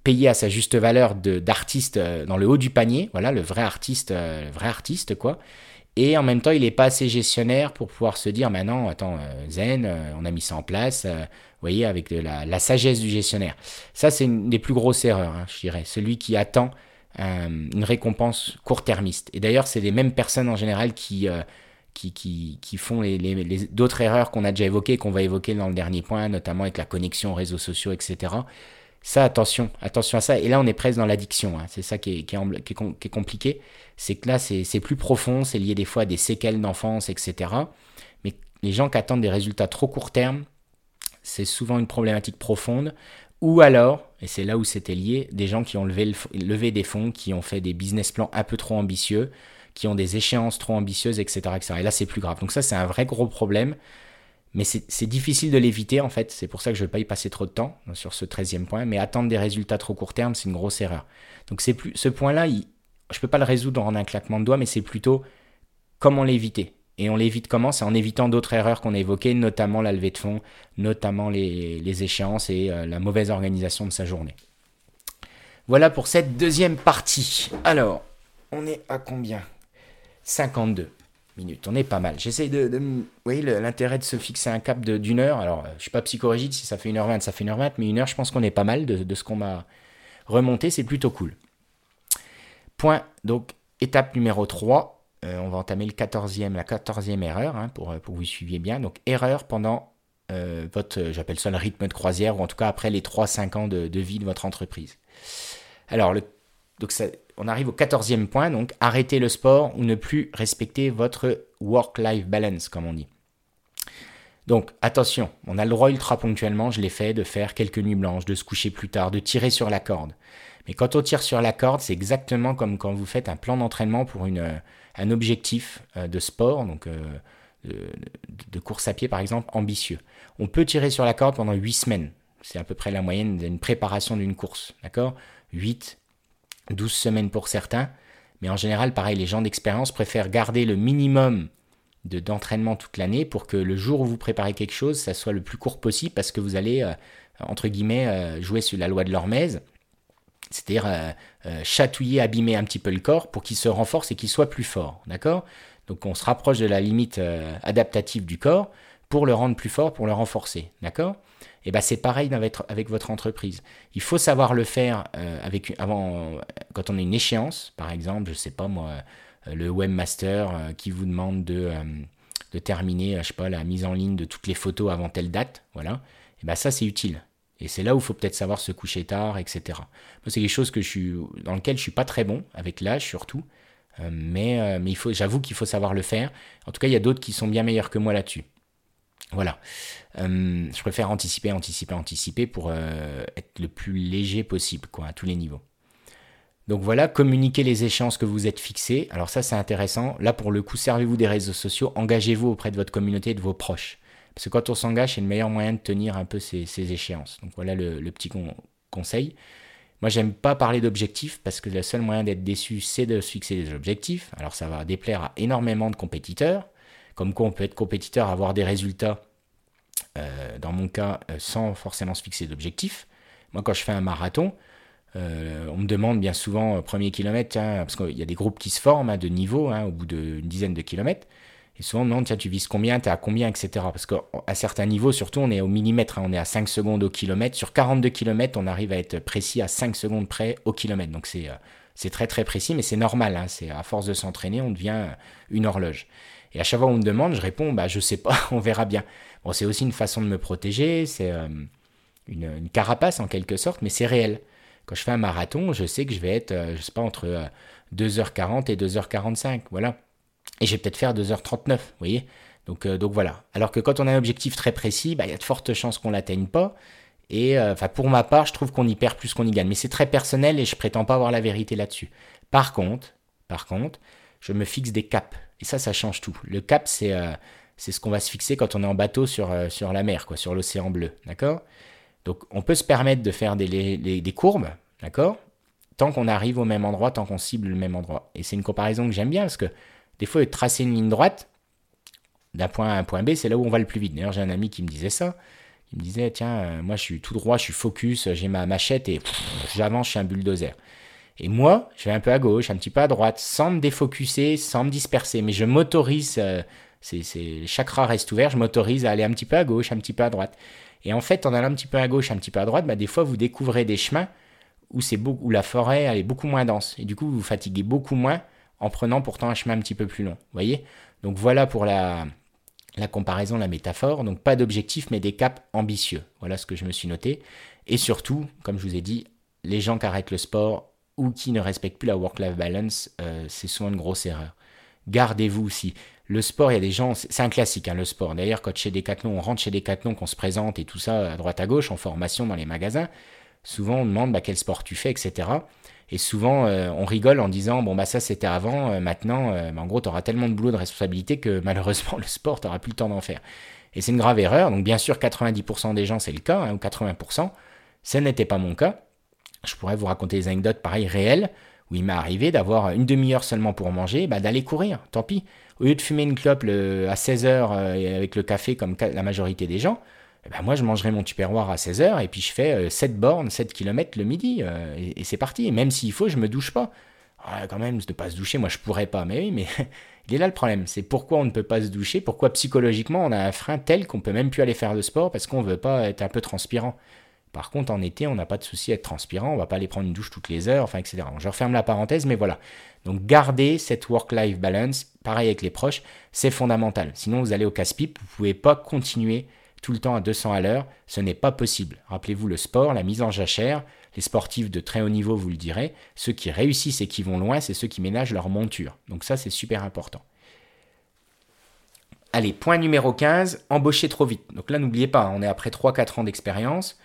payé à sa juste valeur d'artiste dans le haut du panier, voilà, le vrai artiste, quoi. Et en même temps, il n'est pas assez gestionnaire pour pouvoir se dire, maintenant, attends, on a mis ça en place, vous voyez, avec la sagesse du gestionnaire. Ça, c'est une des plus grosses erreurs, hein, je dirais, celui qui attend une récompense court-termiste. Et d'ailleurs, c'est les mêmes personnes en général qui font les d'autres erreurs qu'on a déjà évoquées, qu'on va évoquer dans le dernier point, notamment avec la connexion aux réseaux sociaux, etc. Ça, attention à ça. Et là, on est presque dans l'addiction, hein. C'est ça qui est compliqué. C'est que là, c'est plus profond, c'est lié des fois à des séquelles d'enfance, etc. Mais les gens qui attendent des résultats trop court terme, c'est souvent une problématique profonde. Ou alors, et c'est là où c'était lié, des gens qui ont levé des fonds, qui ont fait des business plans un peu trop ambitieux, qui ont des échéances trop ambitieuses, etc. etc. Et là, c'est plus grave. Donc ça, c'est un vrai gros problème, mais c'est difficile de l'éviter, en fait. C'est pour ça que je ne vais pas y passer trop de temps sur ce 13e point, mais attendre des résultats trop court terme, c'est une grosse erreur. Donc ce point-là, je ne peux pas le résoudre en un claquement de doigts, mais c'est plutôt comment l'éviter. Et on l'évite comment ? C'est en évitant d'autres erreurs qu'on a évoquées, notamment la levée de fonds, notamment les échéances et la mauvaise organisation de sa journée. Voilà pour cette deuxième partie. Alors, on est à combien ? 52 minutes, on est pas mal. J'essaie vous voyez l'intérêt de se fixer un cap d'une heure. Alors, je ne suis pas psychorigide, si ça fait 1h20, ça fait 1h20, mais une heure, je pense qu'on est pas mal de ce qu'on m'a remonté, c'est plutôt cool. Point, donc étape numéro 3. On va entamer la 14e erreur, hein, pour que vous suiviez bien. Donc, erreur pendant j'appelle ça le rythme de croisière, ou en tout cas après les 3-5 ans de vie de votre entreprise. Alors, on arrive au 14e point, donc arrêter le sport ou ne plus respecter votre work-life balance, comme on dit. Donc, attention, on a le droit ultra ponctuellement, je l'ai fait, de faire quelques nuits blanches, de se coucher plus tard, de tirer sur la corde. Mais quand on tire sur la corde, c'est exactement comme quand vous faites un plan d'entraînement pour un objectif de sport, donc de course à pied par exemple, ambitieux. On peut tirer sur la corde pendant 8 semaines. C'est à peu près la moyenne d'une préparation d'une course, d'accord ? 8, 12 semaines pour certains. Mais en général, pareil, les gens d'expérience préfèrent garder le minimum d'entraînement toute l'année pour que le jour où vous préparez quelque chose, ça soit le plus court possible parce que vous allez, entre guillemets, jouer sur la loi de l'hormèse, c'est-à-dire chatouiller, abîmer un petit peu le corps pour qu'il se renforce et qu'il soit plus fort, d'accord ? Donc, on se rapproche de la limite adaptative du corps pour le rendre plus fort, pour le renforcer, d'accord ? Et bien, c'est pareil avec votre entreprise. Il faut savoir le faire quand on a une échéance, par exemple, je ne sais pas moi, le webmaster qui vous demande de terminer, je ne sais pas, la mise en ligne de toutes les photos avant telle date, voilà. Et bien, ça, c'est utile. Et c'est là où il faut peut-être savoir se coucher tard, etc. Moi, c'est quelque chose dans lequel je ne suis pas très bon, avec l'âge surtout. Mais j'avoue qu'il faut savoir le faire. En tout cas, il y a d'autres qui sont bien meilleurs que moi là-dessus. Voilà. Je préfère anticiper pour être le plus léger possible, quoi, à tous les niveaux. Donc voilà, communiquez les échéances que vous êtes fixées. Alors ça, c'est intéressant. Là, pour le coup, servez-vous des réseaux sociaux. Engagez-vous auprès de votre communauté et de vos proches. Parce que quand on s'engage, c'est le meilleur moyen de tenir un peu ces échéances. Donc voilà le petit conseil. Moi, j'aime pas parler d'objectifs parce que le seul moyen d'être déçu, c'est de se fixer des objectifs. Alors, ça va déplaire à énormément de compétiteurs. Comme quoi, on peut être compétiteur, avoir des résultats, dans mon cas, sans forcément se fixer d'objectifs. Moi, quand je fais un marathon, on me demande bien souvent, premier kilomètre, hein, parce qu'il y a des groupes qui se forment de niveau au bout d'une dizaine de kilomètres. Et souvent, on me demande, tiens, tu vises combien, t'es à combien, etc. Parce qu'à certains niveaux, surtout, on est au millimètre, hein, on est à 5 secondes au kilomètre. Sur 42 kilomètres, on arrive à être précis à 5 secondes près au kilomètre. Donc, c'est très, très précis, mais c'est normal. Hein, c'est, à force de s'entraîner, on devient une horloge. Et à chaque fois, on me demande, je réponds, je sais pas, on verra bien. Bon, c'est aussi une façon de me protéger, c'est une carapace en quelque sorte, mais c'est réel. Quand je fais un marathon, je sais que je vais être, je sais pas, entre 2h40 et 2h45, voilà. Et je vais peut-être faire 2h39, vous voyez, donc voilà. Alors que quand on a un objectif très précis, il y a de fortes chances qu'on ne l'atteigne pas. Et pour ma part, je trouve qu'on y perd plus qu'on y gagne. Mais c'est très personnel et je ne prétends pas avoir la vérité là-dessus. Par contre, je me fixe des caps. Et ça change tout. Le cap, c'est ce qu'on va se fixer quand on est en bateau sur la mer, quoi, sur l'océan bleu, d'accord ? Donc, on peut se permettre de faire des courbes, d'accord ? Tant qu'on arrive au même endroit, tant qu'on cible le même endroit. Et c'est une comparaison que j'aime bien parce que des fois, de tracer une ligne droite d'un point A à un point B, c'est là où on va le plus vite. D'ailleurs, j'ai un ami qui me disait ça. Il me disait, tiens, moi, je suis tout droit, je suis focus, j'ai ma machette et j'avance, je suis un bulldozer. Et moi, je vais un peu à gauche, un petit peu à droite, sans me défocuser, sans me disperser. Mais je m'autorise, les chakras restent ouverts, je m'autorise à aller un petit peu à gauche, un petit peu à droite. Et en fait, en allant un petit peu à gauche, un petit peu à droite, des fois, vous découvrez des chemins où la forêt elle est beaucoup moins dense. Et du coup, vous vous fatiguez beaucoup moins en prenant pourtant un chemin un petit peu plus long, vous voyez ? Donc voilà pour la comparaison, la métaphore. Donc pas d'objectif, mais des caps ambitieux. Voilà ce que je me suis noté. Et surtout, comme je vous ai dit, les gens qui arrêtent le sport ou qui ne respectent plus la work-life balance, c'est souvent une grosse erreur. Gardez-vous aussi. Le sport, il y a des gens, c'est un classique, hein, le sport. D'ailleurs, quand on rentre chez Decathlon, qu'on se présente et tout ça à droite à gauche, en formation dans les magasins, souvent on demande quel sport tu fais, etc. Et souvent, on rigole en disant « Bon, ça, c'était avant. Maintenant, en gros, tu auras tellement de boulot, de responsabilité que malheureusement, le sport, tu n'auras plus le temps d'en faire. » Et c'est une grave erreur. Donc, bien sûr, 90% des gens, c'est le cas, ou 80%. Ce n'était pas mon cas. Je pourrais vous raconter des anecdotes, pareil, réelles, où il m'est arrivé d'avoir une demi-heure seulement pour manger, d'aller courir, tant pis. Au lieu de fumer une clope à 16h avec le café comme la majorité des gens, moi, je mangerai mon tupperware à 16h et puis je fais 7 bornes, 7 km le midi et c'est parti. Et même s'il faut, je ne me douche pas. Quand même, de ne pas se doucher, moi, je ne pourrais pas. Mais oui, mais il est là le problème. C'est pourquoi on ne peut pas se doucher, pourquoi psychologiquement, on a un frein tel qu'on ne peut même plus aller faire de sport parce qu'on ne veut pas être un peu transpirant. Par contre, en été, on n'a pas de souci à être transpirant. On ne va pas aller prendre une douche toutes les heures, enfin, etc. Je referme la parenthèse, mais voilà. Donc, gardez cette work-life balance. Pareil avec les proches, c'est fondamental. Sinon, vous allez au casse-pipe, vous ne pouvez pas continuer tout le temps à 200 à l'heure, ce n'est pas possible. Rappelez-vous le sport, la mise en jachère, les sportifs de très haut niveau, vous le direz, ceux qui réussissent et qui vont loin, c'est ceux qui ménagent leur monture. Donc ça, c'est super important. Allez, point numéro 15, embaucher trop vite. Donc là, n'oubliez pas, on est après 3-4 ans d'expérience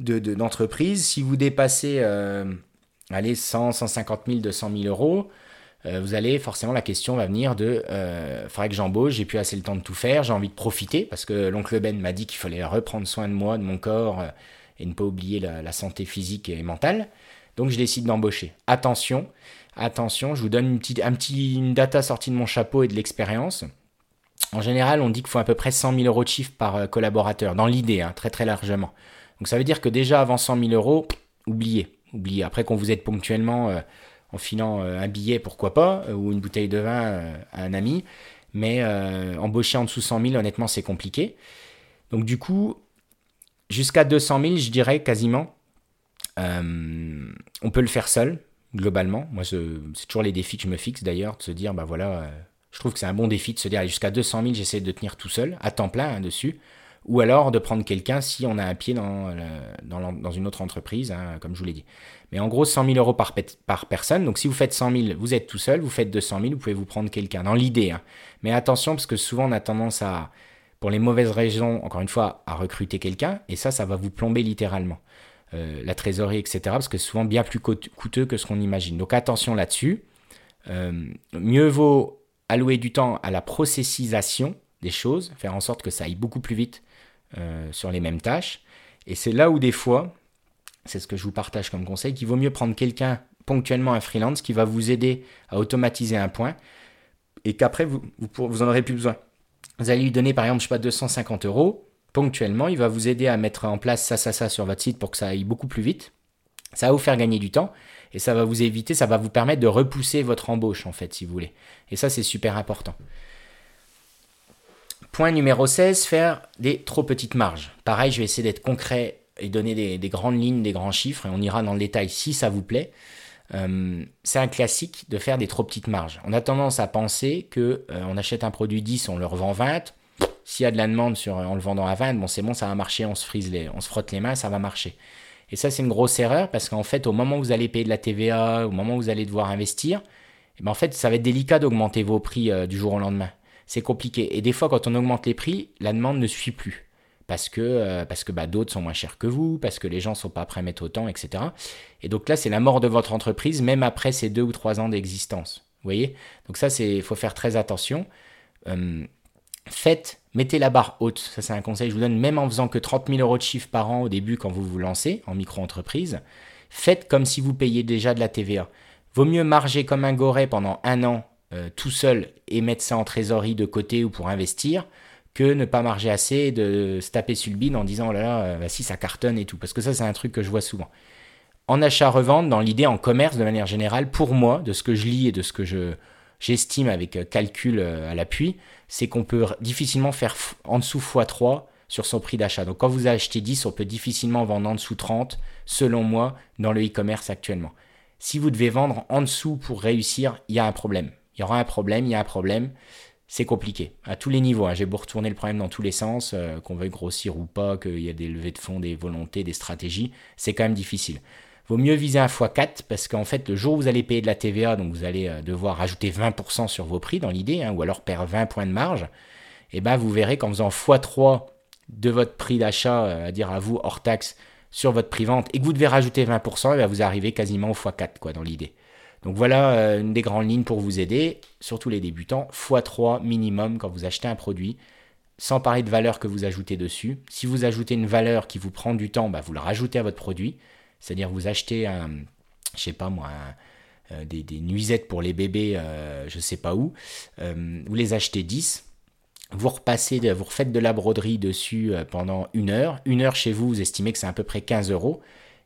d'entreprise. Si vous dépassez 100, 150 000, 200 000 euros, vous allez forcément, la question va venir de « faudrait que j'embauche, j'ai plus assez le temps de tout faire, j'ai envie de profiter » parce que l'oncle Ben m'a dit qu'il fallait reprendre soin de moi, de mon corps et ne pas oublier la santé physique et mentale. Donc, je décide d'embaucher. Attention, je vous donne une data sortie de mon chapeau et de l'expérience. En général, on dit qu'il faut à peu près 100 000 euros de chiffre par collaborateur, dans l'idée, hein, très très largement. Donc ça veut dire que déjà avant 100 000 euros, oubliez. Après, qu'on vous aide ponctuellement en filant un billet, pourquoi pas, ou une bouteille de vin à un ami, mais embaucher en dessous 100 000, honnêtement, c'est compliqué. Donc du coup, jusqu'à 200 000, je dirais quasiment, on peut le faire seul, globalement. Moi, c'est toujours les défis que je me fixe d'ailleurs, de se dire, bah voilà... Je trouve que c'est un bon défi de se dire jusqu'à 200 000, j'essaie de tenir tout seul, à temps plein, hein, dessus. Ou alors de prendre quelqu'un si on a un pied dans une autre entreprise, hein, comme je vous l'ai dit. Mais en gros, 100 000 euros par personne. Donc si vous faites 100 000, vous êtes tout seul. Vous faites 200 000, vous pouvez vous prendre quelqu'un, dans l'idée. Hein. Mais attention, parce que souvent, on a tendance à, pour les mauvaises raisons, encore une fois, à recruter quelqu'un. Et ça va vous plomber littéralement. La trésorerie, etc. Parce que c'est souvent bien plus coûteux que ce qu'on imagine. Donc attention là-dessus. Mieux vaut... allouer du temps à la processisation des choses, faire en sorte que ça aille beaucoup plus vite sur les mêmes tâches. Et c'est là où des fois, c'est ce que je vous partage comme conseil, qu'il vaut mieux prendre quelqu'un ponctuellement, un freelance, qui va vous aider à automatiser un point et qu'après, vous en aurez plus besoin. Vous allez lui donner par exemple, je sais pas, 250 euros ponctuellement, il va vous aider à mettre en place ça sur votre site pour que ça aille beaucoup plus vite. Ça va vous faire gagner du temps et ça va vous éviter, ça va vous permettre de repousser votre embauche en fait, si vous voulez. Et ça, c'est super important. Point numéro 16, faire des trop petites marges. Pareil, je vais essayer d'être concret et donner des grandes lignes, des grands chiffres et on ira dans le détail si ça vous plaît. C'est un classique de faire des trop petites marges. On a tendance à penser qu'on achète un produit 10, on le revend 20. S'il y a de la demande en le vendant à 20, bon, c'est bon, ça va marcher, on se frotte les mains, ça va marcher. Et ça, c'est une grosse erreur parce qu'en fait, au moment où vous allez payer de la TVA, au moment où vous allez devoir investir, eh bien, en fait, ça va être délicat d'augmenter vos prix du jour au lendemain. C'est compliqué. Et des fois, quand on augmente les prix, la demande ne suit plus parce que bah, d'autres sont moins chers que vous, parce que les gens ne sont pas prêts à mettre autant, etc. Et donc là, c'est la mort de votre entreprise, même après ces 2 ou 3 ans d'existence. Vous voyez ? Donc ça, il faut faire très attention. Mettez la barre haute, ça c'est un conseil que je vous donne, même en faisant que 30 000 euros de chiffre par an au début quand vous vous lancez en micro-entreprise, faites comme si vous payiez déjà de la TVA. Vaut mieux marger comme un goret pendant 1 an tout seul et mettre ça en trésorerie de côté ou pour investir, que ne pas marger assez et de se taper sur le bide en disant « oh là là, bah si ça cartonne et tout ». Parce que ça c'est un truc que je vois souvent. En achat-revente, dans l'idée, en commerce de manière générale, pour moi, de ce que je lis et de ce que j'estime avec calcul à l'appui, c'est qu'on peut difficilement faire en dessous x3 sur son prix d'achat. Donc, quand vous achetez 10, on peut difficilement vendre en dessous 30, selon moi, dans le e-commerce actuellement. Si vous devez vendre en dessous pour réussir, il y a un problème. Il y aura un problème, il y a un problème. C'est compliqué à tous les niveaux. Hein. J'ai beau retourner le problème dans tous les sens, qu'on veuille grossir ou pas, qu'il y a des levées de fonds, des volontés, des stratégies. C'est quand même difficile. Vaut mieux viser un x4 parce qu'en fait, le jour où vous allez payer de la TVA, donc vous allez devoir ajouter 20% sur vos prix dans l'idée, hein, ou alors perdre 20 points de marge, et ben vous verrez qu'en faisant x3 de votre prix d'achat, à dire à vous hors taxe, sur votre prix vente, et que vous devez rajouter 20%, et ben vous arrivez quasiment au x4 quoi, dans l'idée. Donc voilà une des grandes lignes pour vous aider, surtout les débutants, x3 minimum quand vous achetez un produit, sans parler de valeur que vous ajoutez dessus. Si vous ajoutez une valeur qui vous prend du temps, ben vous le rajoutez à votre produit. C'est-à-dire vous achetez des nuisettes pour les bébés, je ne sais pas où. Vous les achetez 10, vous refaites de la broderie dessus pendant 1 heure. 1 heure chez vous, vous estimez que c'est à peu près 15 euros.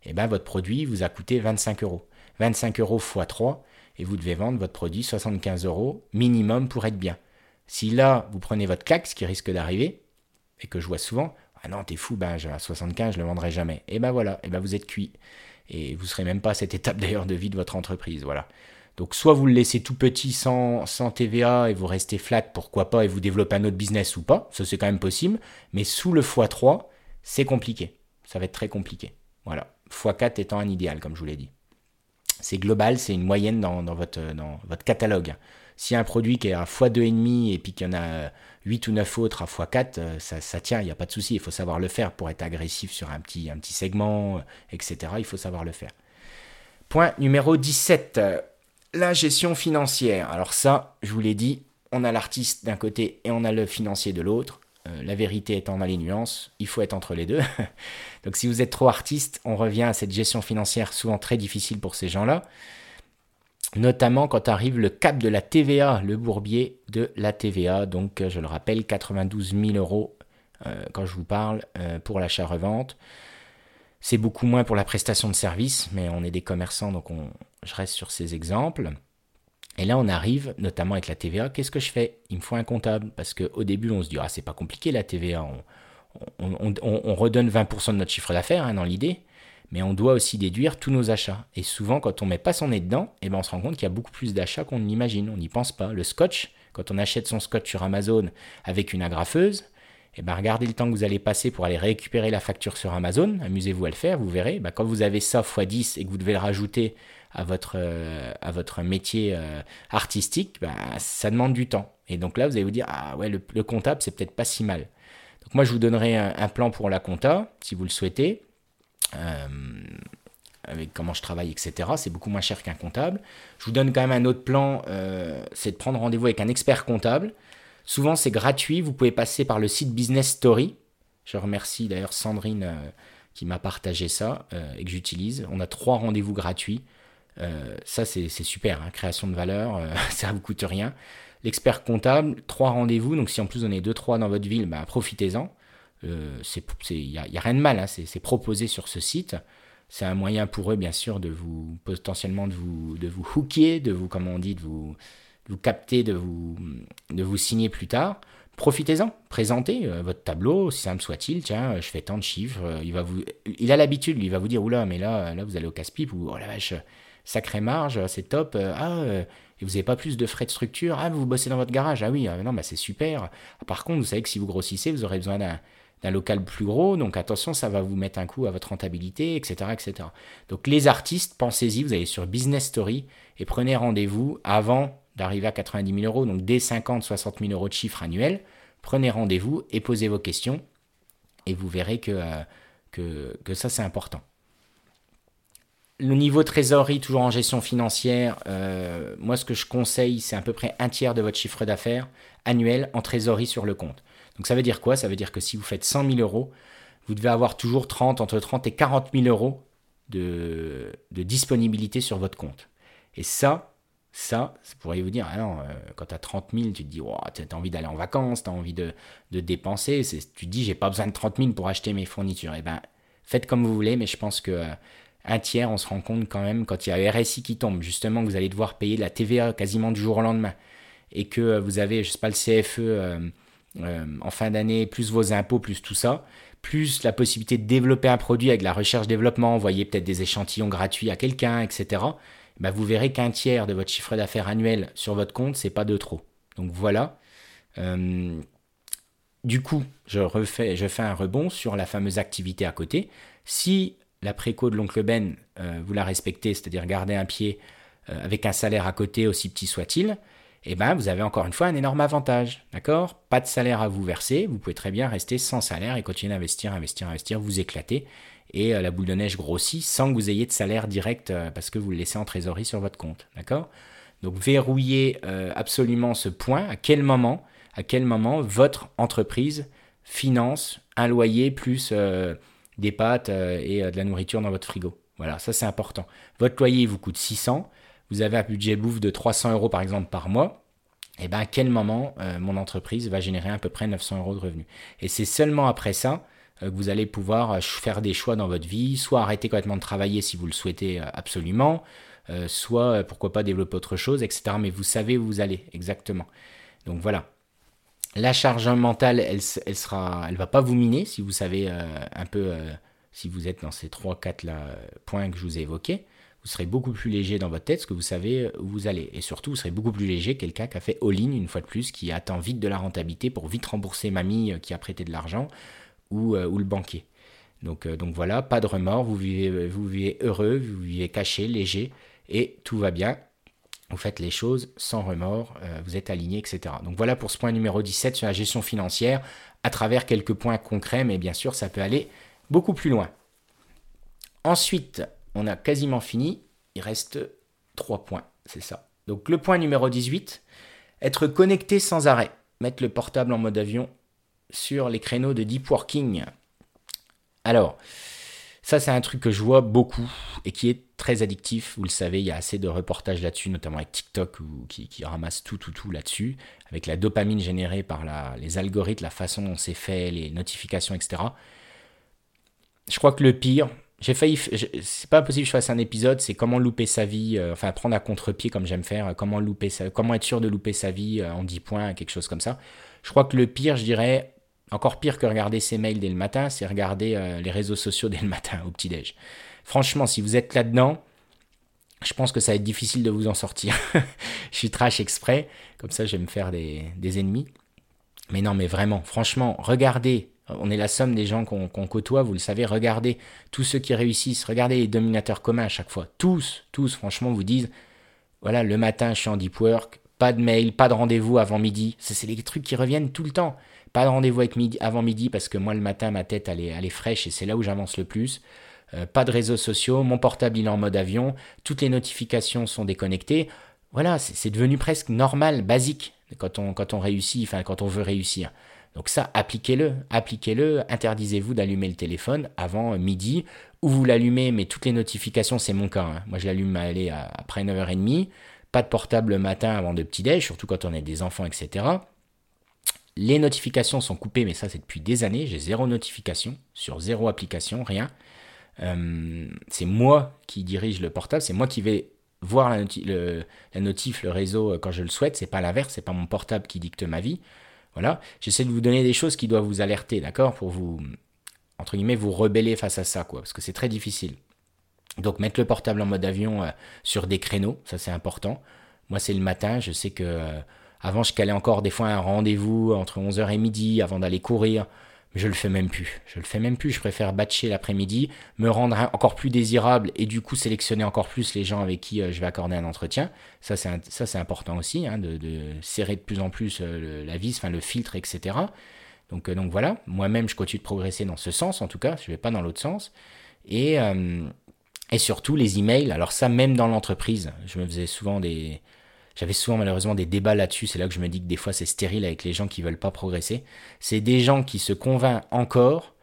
Et bien votre produit vous a coûté 25 euros. 25 euros x 3 et vous devez vendre votre produit 75 euros minimum pour être bien. Si là, vous prenez votre claque, ce qui risque d'arriver, et que je vois souvent... Ah non, t'es fou, à 75, je ne le vendrai jamais. Et ben voilà, et ben vous êtes cuit. Et vous ne serez même pas à cette étape d'ailleurs de vie de votre entreprise. Voilà. Donc, soit vous le laissez tout petit sans TVA et vous restez flat, pourquoi pas, et vous développez un autre business ou pas. Ça, c'est quand même possible. Mais sous le x3, c'est compliqué. Ça va être très compliqué. Voilà. x4 étant un idéal, comme je vous l'ai dit. C'est global, c'est une moyenne dans votre catalogue. S'il y a un produit qui est à x2,5 et puis qu'il y en a 8 ou 9 autres à x4, ça tient, il n'y a pas de souci. Il faut savoir le faire pour être agressif sur un petit segment, etc. Il faut savoir le faire. Point numéro 17, la gestion financière. Alors ça, je vous l'ai dit, on a l'artiste d'un côté et on a le financier de l'autre. La vérité étant dans les nuances, il faut être entre les deux. Donc si vous êtes trop artiste, on revient à cette gestion financière souvent très difficile pour ces gens-là. notamment quand arrive le cap de la TVA, le bourbier de la TVA. Donc, je le rappelle, 92 000 € quand je vous parle pour l'achat-revente. C'est beaucoup moins pour la prestation de service, mais on est des commerçants, donc je reste sur ces exemples. Et là, on arrive, notamment avec la TVA, qu'est-ce que je fais? Il me faut un comptable, parce qu'au début, on se dit « Ah, c'est pas compliqué la TVA, on redonne 20% de notre chiffre d'affaires hein, dans l'idée, mais on doit aussi déduire tous nos achats. » Et souvent, quand on met pas son nez dedans, eh ben, on se rend compte qu'il y a beaucoup plus d'achats qu'on ne l'imagine, on n'y pense pas. Le scotch, quand on achète son scotch sur Amazon avec une agrafeuse, eh ben, regardez le temps que vous allez passer pour aller récupérer la facture sur Amazon, amusez-vous à le faire, vous verrez. Ben, quand vous avez ça x10 et que vous devez le rajouter à votre métier artistique, ben, ça demande du temps. Et donc là, vous allez vous dire, ah ouais, le comptable, c'est peut-être pas si mal. Donc moi, je vous donnerai un plan pour la compta, si vous le souhaitez, avec comment je travaille, etc. C'est beaucoup moins cher qu'un comptable. Je vous donne quand même un autre plan, c'est de prendre rendez-vous avec un expert comptable. Souvent, c'est gratuit. Vous pouvez passer par le site Business Story. Je remercie d'ailleurs Sandrine qui m'a partagé ça et que j'utilise. On a 3 rendez-vous gratuits. Ça, c'est super. Hein. Création de valeur, ça ne vous coûte rien. L'expert comptable, 3 rendez-vous. Donc, si en plus, on est 2-3 dans votre ville, bah, profitez-en. Il n'y a rien de mal. Hein. C'est proposé sur ce site. C'est un moyen pour eux, bien sûr, potentiellement de vous hooker, de vous signer plus tard. Profitez-en, présentez votre tableau, aussi simple soit-il. Tiens, je fais tant de chiffres. Il a l'habitude, il va vous dire, oula, mais là vous allez au casse-pipe, ou oh la vache, sacrée marge, c'est top. Et vous n'avez pas plus de frais de structure. Ah, vous bossez dans votre garage. Ah oui, non, bah, c'est super. Par contre, vous savez que si vous grossissez, vous aurez besoin d'un local plus gros. Donc attention, ça va vous mettre un coup à votre rentabilité, etc., etc. Donc les artistes, pensez-y, vous allez sur Business Story et prenez rendez-vous avant d'arriver à 90 000 €, donc dès 50 000 à 60 000 € de chiffre annuel, prenez rendez-vous et posez vos questions et vous verrez que ça, c'est important. Le niveau trésorerie, toujours en gestion financière, moi, ce que je conseille, c'est à peu près 1/3 de votre chiffre d'affaires annuel en trésorerie sur le compte. Donc, ça veut dire quoi? Ça veut dire que si vous faites 100 000 €, vous devez avoir toujours entre 30 et 40 000 € de disponibilité sur votre compte. Et ça, vous pourriez vous dire, ah non, quand tu as 30 000, tu te dis, wow, tu as envie d'aller en vacances, tu as envie de dépenser. Tu te dis, j'ai pas besoin de 30 000 pour acheter mes fournitures. Eh bien, faites comme vous voulez, mais je pense que 1/3, on se rend compte quand même, quand il y a RSI qui tombe, justement, que vous allez devoir payer la TVA quasiment du jour au lendemain et que vous avez, je sais pas, le CFE en fin d'année, plus vos impôts, plus tout ça, plus la possibilité de développer un produit avec la recherche-développement, envoyer peut-être des échantillons gratuits à quelqu'un, etc. Bah vous verrez qu'1/3 de votre chiffre d'affaires annuel sur votre compte, c'est pas de trop. Donc voilà. Du coup, je fais un rebond sur la fameuse activité à côté. Si la préco de l'oncle Ben, vous la respectez, c'est-à-dire garder un pied avec un salaire à côté, aussi petit soit-il, eh ben, vous avez encore une fois un énorme avantage. D'accord ? Pas de salaire à vous verser, vous pouvez très bien rester sans salaire et continuer d'investir, vous éclater. Et la boule de neige grossit sans que vous ayez de salaire direct parce que vous le laissez en trésorerie sur votre compte. D'accord ? Donc, verrouillez absolument ce point. À quel moment votre entreprise finance un loyer plus des pâtes et de la nourriture dans votre frigo. Voilà, ça c'est important. Votre loyer vous coûte 600. Vous avez un budget bouffe de 300 € par exemple par mois. Et bien, à quel moment mon entreprise va générer à peu près 900 € de revenus ? Et c'est seulement après ça que vous allez pouvoir faire des choix dans votre vie, soit arrêter complètement de travailler si vous le souhaitez absolument, soit pourquoi pas développer autre chose, etc. Mais vous savez où vous allez exactement. Donc voilà. La charge mentale, elle va pas vous miner si vous savez un peu, si vous êtes dans ces 3-4 points que je vous ai évoqués, vous serez beaucoup plus léger dans votre tête parce que vous savez où vous allez. Et surtout, vous serez beaucoup plus léger que quelqu'un qui a fait all-in une fois de plus, qui attend vite de la rentabilité pour vite rembourser mamie qui a prêté de l'argent, ou le banquier. Donc voilà, pas de remords, vous vivez heureux, vous vivez caché, léger, et tout va bien. Vous faites les choses sans remords, vous êtes aligné, etc. Donc voilà pour ce point numéro 17 sur la gestion financière, à travers quelques points concrets, mais bien sûr, ça peut aller beaucoup plus loin. Ensuite, on a quasiment fini, il reste 3 points, c'est ça. Donc le point numéro 18, être connecté sans arrêt, mettre le portable en mode avion, sur les créneaux de deep working. Alors, ça c'est un truc que je vois beaucoup et qui est très addictif, vous le savez, il y a assez de reportages là-dessus, notamment avec TikTok qui ramasse tout là-dessus, avec la dopamine générée par les algorithmes, la façon dont c'est fait, les notifications, etc. Je crois que le pire, c'est pas possible que je fasse un épisode, c'est comment louper sa vie, enfin prendre à contre-pied comme j'aime faire, comment être sûr de louper sa vie en 10 points, quelque chose comme ça. Je crois que le pire, je dirais, encore pire que regarder ses mails dès le matin, c'est regarder les réseaux sociaux dès le matin au petit-déj. Franchement, si vous êtes là-dedans, je pense que ça va être difficile de vous en sortir. Je suis trash exprès, comme ça je vais me faire des ennemis. Mais non, mais vraiment, franchement, regardez, on est la somme des gens qu'on côtoie, vous le savez, regardez tous ceux qui réussissent, regardez les dominateurs communs à chaque fois. Tous, franchement, vous disent, voilà, le matin, je suis en deep work, pas de mail, pas de rendez-vous avant midi. C'est les trucs qui reviennent tout le temps. Pas de rendez-vous avant midi parce que moi, le matin, ma tête, elle est fraîche et c'est là où j'avance le plus. Pas de réseaux sociaux, mon portable il est en mode avion, toutes les notifications sont déconnectées. Voilà, c'est devenu presque normal, basique, quand on réussit, enfin quand on veut réussir. Donc ça, appliquez-le, interdisez-vous d'allumer le téléphone avant midi, ou vous l'allumez, mais toutes les notifications, c'est mon cas. Hein. Moi, je l'allume après 9h30, pas de portable le matin avant de petit-déj, surtout quand on est des enfants, etc. Les notifications sont coupées, mais ça, c'est depuis des années, j'ai 0 notification sur 0 application, rien. C'est moi qui dirige le portable, c'est moi qui vais voir la notif, le réseau quand je le souhaite, c'est pas l'inverse, c'est pas mon portable qui dicte ma vie. Voilà, j'essaie de vous donner des choses qui doivent vous alerter, d'accord, pour vous, entre guillemets, vous rebeller face à ça, quoi, parce que c'est très difficile. Donc mettre le portable en mode avion sur des créneaux, ça c'est important. Moi c'est le matin, je sais que avant je calais encore des fois un rendez-vous entre 11h et midi avant d'aller courir. Mais je le fais même plus, je préfère batcher l'après-midi, me rendre encore plus désirable et du coup sélectionner encore plus les gens avec qui je vais accorder un entretien. Ça, c'est important aussi, hein, de serrer de plus en plus la vis, enfin, le filtre, etc. Donc voilà, moi-même je continue de progresser dans ce sens en tout cas, je ne vais pas dans l'autre sens. Et surtout les emails, alors ça même dans l'entreprise, j'avais souvent malheureusement des débats là-dessus, c'est là que je me dis que des fois c'est stérile avec les gens qui veulent pas progresser. C'est des gens qui se convainquent encore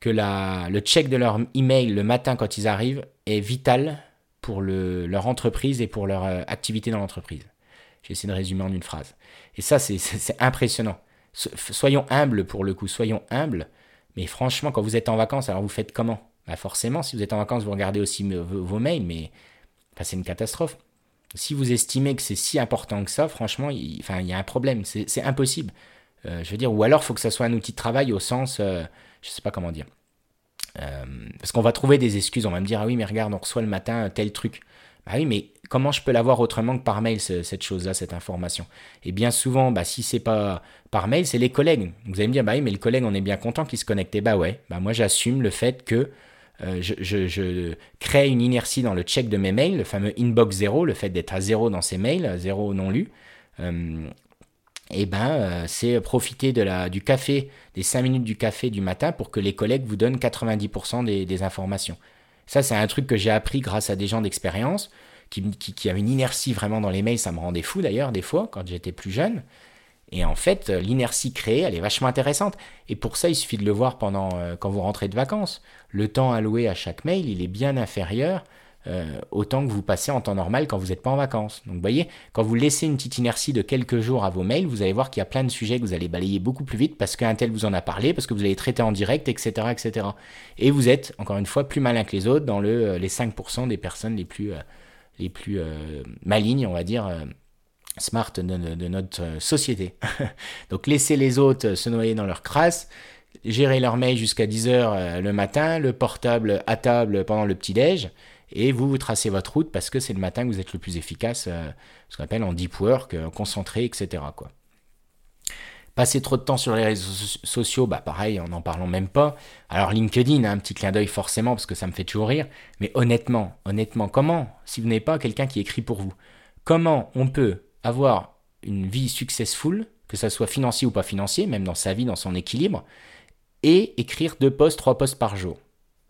que le check de leur email le matin quand ils arrivent est vital pour leur entreprise et pour leur activité dans l'entreprise. J'ai essayé de résumer en une phrase. Et ça c'est impressionnant. Soyons humbles pour le coup, soyons humbles. Mais franchement quand vous êtes en vacances, alors vous faites comment ? Bah forcément si vous êtes en vacances vous regardez aussi vos mails, mais enfin, c'est une catastrophe. Si vous estimez que c'est si important que ça, franchement, il y a un problème, c'est impossible. Je veux dire, ou alors il faut que ça soit un outil de travail au sens, je ne sais pas comment dire. Parce qu'on va trouver des excuses, on va me dire, ah oui, mais regarde, on reçoit le matin tel truc. Bah oui, mais comment je peux l'avoir autrement que par mail, cette chose-là, cette information ? Et bien souvent, bah, si ce n'est pas par mail, c'est les collègues. Vous allez me dire, bah oui, mais le collègue, on est bien content qu'il se connecte. Et bah ouais, bah moi j'assume le fait que je crée une inertie dans le check de mes mails, le fameux inbox 0, le fait d'être à 0 dans ses mails, 0 non lu, c'est profiter du café, des 5 minutes du café du matin pour que les collègues vous donnent 90% des informations. Ça, c'est un truc que j'ai appris grâce à des gens d'expérience qui avaient une inertie vraiment dans les mails. Ça me rendait fou d'ailleurs des fois quand j'étais plus jeune. Et en fait, l'inertie créée, elle est vachement intéressante. Et pour ça, il suffit de le voir quand vous rentrez de vacances. Le temps alloué à chaque mail, il est bien inférieur au temps que vous passez en temps normal quand vous n'êtes pas en vacances. Donc, vous voyez, quand vous laissez une petite inertie de quelques jours à vos mails, vous allez voir qu'il y a plein de sujets que vous allez balayer beaucoup plus vite parce qu'un tel vous en a parlé, parce que vous allez traiter en direct, etc., etc. Et vous êtes, encore une fois, plus malin que les autres dans les 5% des personnes les plus malignes, on va dire, smart de notre société. Donc laissez les autres se noyer dans leur crasse, gérer leur mail jusqu'à 10h le matin, le portable à table pendant le petit-déj, et vous tracez votre route parce que c'est le matin que vous êtes le plus efficace, ce qu'on appelle en deep work, concentré, etc. quoi. Passer trop de temps sur les réseaux sociaux, bah pareil, en n'en parlant même pas. Alors LinkedIn, un petit clin d'œil forcément parce que ça me fait toujours rire, mais honnêtement, comment, si vous n'avez pas quelqu'un qui écrit pour vous, comment on peut avoir une vie successful, que ça soit financier ou pas financier, même dans sa vie, dans son équilibre, et écrire 2 posts, 3 posts par jour.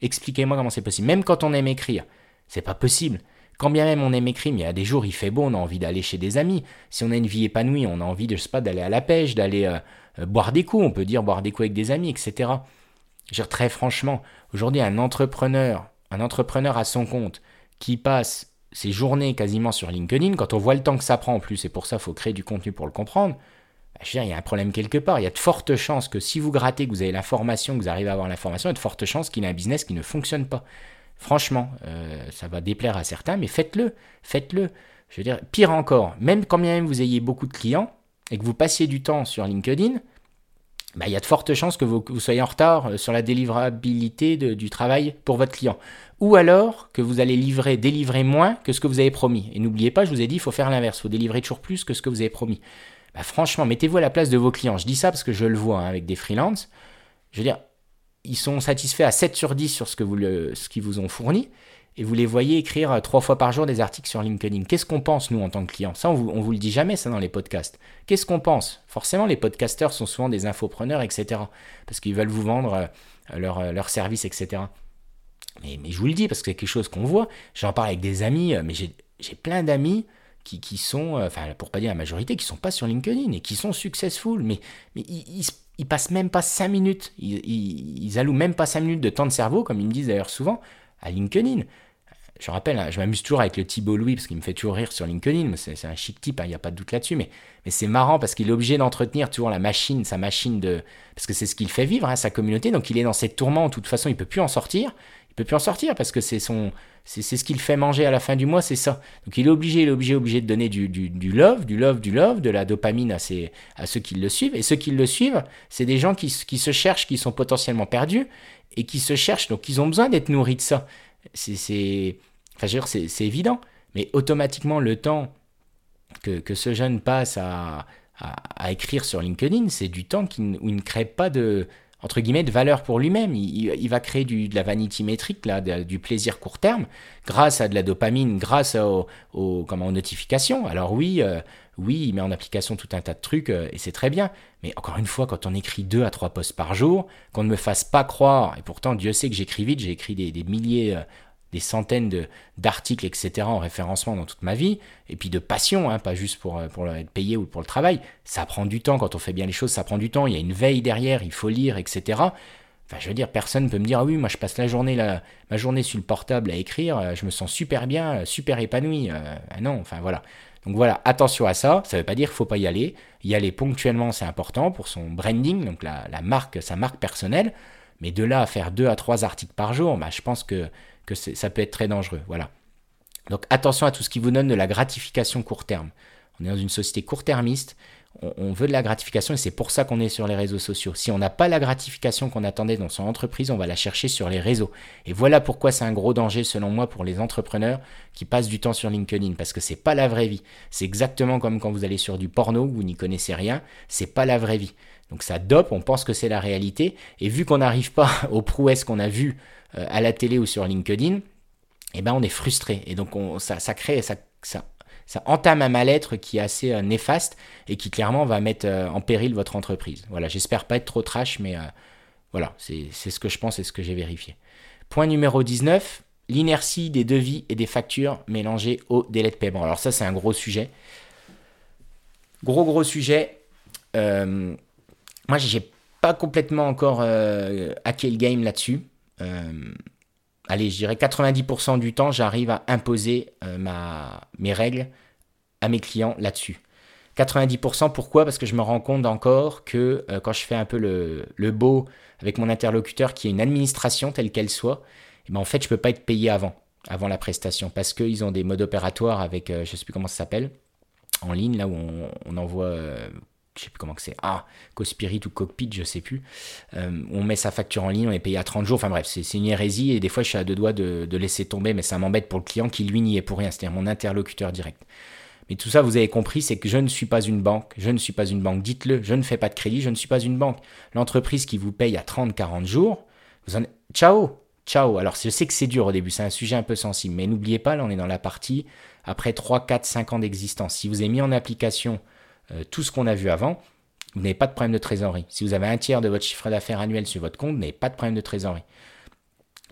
Expliquez-moi comment c'est possible. Même quand on aime écrire, c'est pas possible. Quand bien même on aime écrire, mais il y a des jours, il fait beau, on a envie d'aller chez des amis. Si on a une vie épanouie, on a envie de, je sais pas, d'aller à la pêche, d'aller boire des coups, on peut dire boire des coups avec des amis, etc. Je veux dire, très franchement, aujourd'hui, un entrepreneur à son compte, qui passe ses journées quasiment sur LinkedIn, quand on voit le temps que ça prend en plus, et pour ça, il faut créer du contenu pour le comprendre, bah, je veux dire, il y a un problème quelque part. Il y a de fortes chances que si vous grattez, que vous avez la formation, que vous arrivez à avoir la formation, il y a de fortes chances qu'il y ait un business qui ne fonctionne pas. Franchement, ça va déplaire à certains, mais faites-le. Je veux dire, pire encore, même quand bien même vous ayez beaucoup de clients et que vous passiez du temps sur LinkedIn, bah, il y a de fortes chances que vous soyez en retard sur la délivrabilité du travail pour votre client. Ou alors que vous allez délivrer moins que ce que vous avez promis. Et n'oubliez pas, je vous ai dit, il faut faire l'inverse, il faut délivrer toujours plus que ce que vous avez promis. Bah, franchement, mettez-vous à la place de vos clients. Je dis ça parce que je le vois hein, avec des freelances. Je veux dire, ils sont satisfaits à 7 sur 10 sur ce qu'ils vous ont fourni et vous les voyez écrire 3 fois par jour des articles sur LinkedIn. Qu'est-ce qu'on pense, nous, en tant que clients ? Ça, on vous le dit jamais, ça, dans les podcasts. Qu'est-ce qu'on pense ? Forcément, les podcasteurs sont souvent des infopreneurs, etc. parce qu'ils veulent vous vendre leur service, etc. Mais je vous le dis, parce que c'est quelque chose qu'on voit. J'en parle avec des amis, mais j'ai plein d'amis qui sont, enfin, pour pas dire la majorité, qui ne sont pas sur LinkedIn et qui sont successful, mais ils passent même pas 5 minutes, ils allouent même pas 5 minutes de temps de cerveau, comme ils me disent d'ailleurs souvent, à LinkedIn. Je rappelle, je m'amuse toujours avec le Thibault Louis, parce qu'il me fait toujours rire sur LinkedIn, mais c'est un chic type, il n'y a pas de doute là-dessus, mais c'est marrant parce qu'il est obligé d'entretenir toujours sa machine, parce que c'est ce qu'il fait vivre, hein, sa communauté, donc il est dans cette tourmente, de toute façon il ne peut plus en sortir, parce que c'est ce qu'il fait manger à la fin du mois, c'est ça. Donc il est obligé de donner du love, de la dopamine à ceux qui le suivent. Et ceux qui le suivent, c'est des gens qui se cherchent, qui sont potentiellement perdus et qui se cherchent. Donc ils ont besoin d'être nourris de ça. Enfin, je veux dire, c'est évident. Mais automatiquement, le temps que ce jeune passe à écrire sur LinkedIn, c'est du temps où il ne crée pas de... entre guillemets, de valeur pour lui-même. Il va créer de la vanity métrique, là, du plaisir court terme, grâce à de la dopamine, grâce aux notifications. Alors oui, il met en application tout un tas de trucs, et c'est très bien. Mais encore une fois, quand on écrit 2 à 3 posts par jour, qu'on ne me fasse pas croire, et pourtant Dieu sait que j'écris vite, j'ai écrit des milliers, des centaines d'articles, etc., en référencement dans toute ma vie, et puis de passion, hein, pas juste pour être payé ou pour le travail. Ça prend du temps, quand on fait bien les choses, ça prend du temps, il y a une veille derrière, il faut lire, etc. Enfin, je veux dire, personne ne peut me dire « Ah oui, moi je passe ma journée sur le portable à écrire, je me sens super bien, super épanoui. » Non, enfin voilà. Donc voilà, attention à ça, ça ne veut pas dire qu'il ne faut pas y aller. Y aller ponctuellement, c'est important pour son branding, donc sa marque personnelle. Mais de là à faire 2 à 3 articles par jour, bah, je pense que ça peut être très dangereux. Voilà. Donc attention à tout ce qui vous donne de la gratification court terme. On est dans une société court-termiste, on veut de la gratification et c'est pour ça qu'on est sur les réseaux sociaux. Si on n'a pas la gratification qu'on attendait dans son entreprise, on va la chercher sur les réseaux. Et voilà pourquoi c'est un gros danger selon moi pour les entrepreneurs qui passent du temps sur LinkedIn, parce que c'est pas la vraie vie. C'est exactement comme quand vous allez sur du porno, vous n'y connaissez rien, c'est pas la vraie vie. Donc ça dope, on pense que c'est la réalité et vu qu'on n'arrive pas aux prouesses qu'on a vues à la télé ou sur LinkedIn, eh ben on est frustré. Et donc ça entame un mal-être qui est assez néfaste et qui clairement va mettre en péril votre entreprise. Voilà, j'espère pas être trop trash, mais voilà, c'est ce que je pense et ce que j'ai vérifié. Point numéro 19, l'inertie des devis et des factures mélangées au délai de paiement. Alors ça, c'est un gros sujet. Gros sujet. Moi, j'ai pas complètement encore hacké le game là-dessus. Je dirais 90% du temps, j'arrive à imposer mes règles à mes clients là-dessus. 90%, pourquoi ? Parce que je me rends compte encore que quand je fais un peu le beau avec mon interlocuteur qui est une administration telle qu'elle soit, et ben en fait, je ne peux pas être payé avant la prestation parce qu'ils ont des modes opératoires avec, je ne sais plus comment ça s'appelle, en ligne, là où on envoie... je ne sais plus comment que c'est, Cospirit ou Cockpit, je ne sais plus, on met sa facture en ligne, on est payé à 30 jours, enfin bref, c'est une hérésie et des fois je suis à 2 doigts de laisser tomber, mais ça m'embête pour le client qui lui n'y est pour rien, c'est-à-dire mon interlocuteur direct. Mais tout ça, vous avez compris, c'est que je ne suis pas une banque, dites-le, je ne fais pas de crédit, je ne suis pas une banque. L'entreprise qui vous paye à 30-40 jours, ciao. Alors je sais que c'est dur au début, c'est un sujet un peu sensible, mais n'oubliez pas, là on est dans la partie après 3, 4, 5 ans d'existence. Si vous avez mis en application tout ce qu'on a vu avant, vous n'avez pas de problème de trésorerie. Si vous avez 1/3 de votre chiffre d'affaires annuel sur votre compte, vous n'avez pas de problème de trésorerie.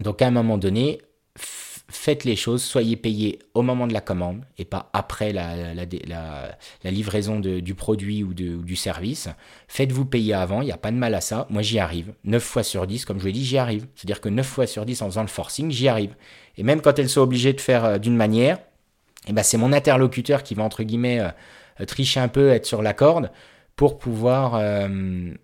Donc, à un moment donné, faites les choses, soyez payé au moment de la commande et pas après la livraison du produit ou du service. Faites-vous payer avant, il n'y a pas de mal à ça. Moi, j'y arrive. 9 fois sur 10, comme je l'ai dit, j'y arrive. C'est-à-dire que 9 fois sur 10, en faisant le forcing, j'y arrive. Et même quand elles sont obligées de faire d'une manière, eh ben, c'est mon interlocuteur qui va, entre guillemets, tricher un peu, être sur la corde pour pouvoir me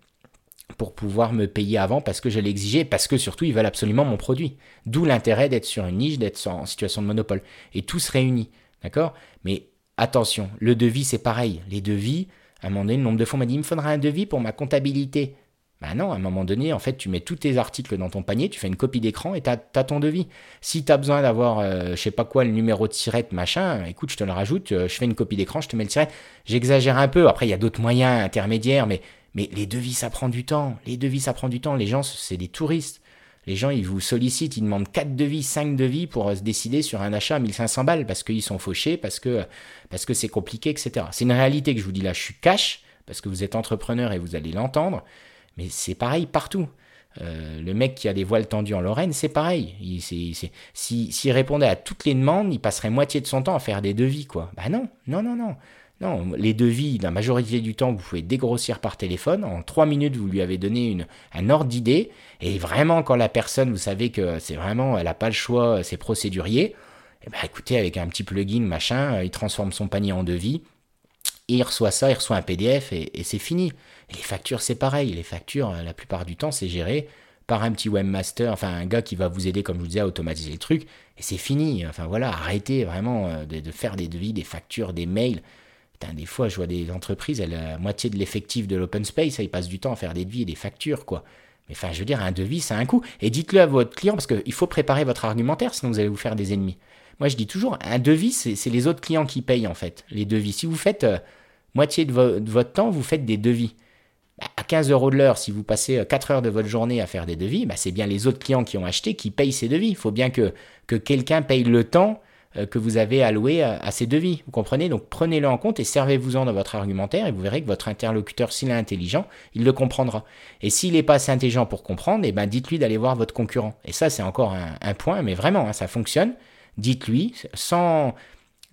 payer avant parce que je l'ai exigé, parce que surtout, ils veulent absolument mon produit. D'où l'intérêt d'être sur une niche, d'être en situation de monopole. Et tout se réunit, d'accord ? Mais attention, le devis, c'est pareil. Les devis, à un moment donné, le nombre de fonds m'a dit « il me faudra un devis pour ma comptabilité ». Ben non, à un moment donné, en fait, tu mets tous tes articles dans ton panier, tu fais une copie d'écran et t'as ton devis. Si tu as besoin d'avoir, je sais pas quoi, le numéro de SIRET, machin, écoute, je te le rajoute, je fais une copie d'écran, je te mets le SIRET. J'exagère un peu, après, il y a d'autres moyens intermédiaires, mais les devis, ça prend du temps. Les devis, ça prend du temps. Les gens, c'est des touristes. Les gens, ils vous sollicitent, ils demandent 4 devis, 5 devis pour se décider sur un achat à 1500 balles parce qu'ils sont fauchés, parce que c'est compliqué, etc. C'est une réalité que je vous dis là, je suis cash, parce que vous êtes entrepreneur et vous allez l'entendre. Mais c'est pareil partout. Le mec qui a des voiles tendues en Lorraine, c'est pareil. S'il répondait à toutes les demandes, il passerait moitié de son temps à faire des devis, quoi. Bah non. Les devis, la majorité du temps, vous pouvez dégrossir par téléphone. En 3 minutes, vous lui avez donné un ordre d'idée. Et vraiment, quand la personne, vous savez que c'est vraiment, elle n'a pas le choix, c'est procédurier. Eh ben, écoutez, avec un petit plugin, machin, il transforme son panier en devis. Et il reçoit ça, il reçoit un PDF et c'est fini. Et les factures, c'est pareil. Les factures, la plupart du temps, c'est géré par un petit webmaster, enfin un gars qui va vous aider, comme je vous disais, à automatiser le truc. Et c'est fini. Enfin voilà, arrêtez vraiment de faire des devis, des factures, des mails. Putain, des fois, je vois des entreprises, la moitié de l'effectif de l'open space, ils passent du temps à faire des devis et des factures, quoi. Mais enfin, je veux dire, un devis, ça a un coût. Et dites-le à votre client, parce qu'il faut préparer votre argumentaire, sinon vous allez vous faire des ennemis. Moi, je dis toujours, un devis, c'est les autres clients qui payent, en fait, les devis. Si vous faites moitié de votre temps, vous faites des devis. Bah, à 15 € de l'heure, si vous passez 4 heures de votre journée à faire des devis, bah, c'est bien les autres clients qui ont acheté qui payent ces devis. Il faut bien que quelqu'un paye le temps que vous avez alloué à ces devis. Vous comprenez ? Donc, prenez-le en compte et servez-vous-en dans votre argumentaire et vous verrez que votre interlocuteur, s'il est intelligent, il le comprendra. Et s'il n'est pas assez intelligent pour comprendre, eh ben, dites-lui d'aller voir votre concurrent. Et ça, c'est encore un point, mais vraiment, hein, ça fonctionne. Dites-lui, sans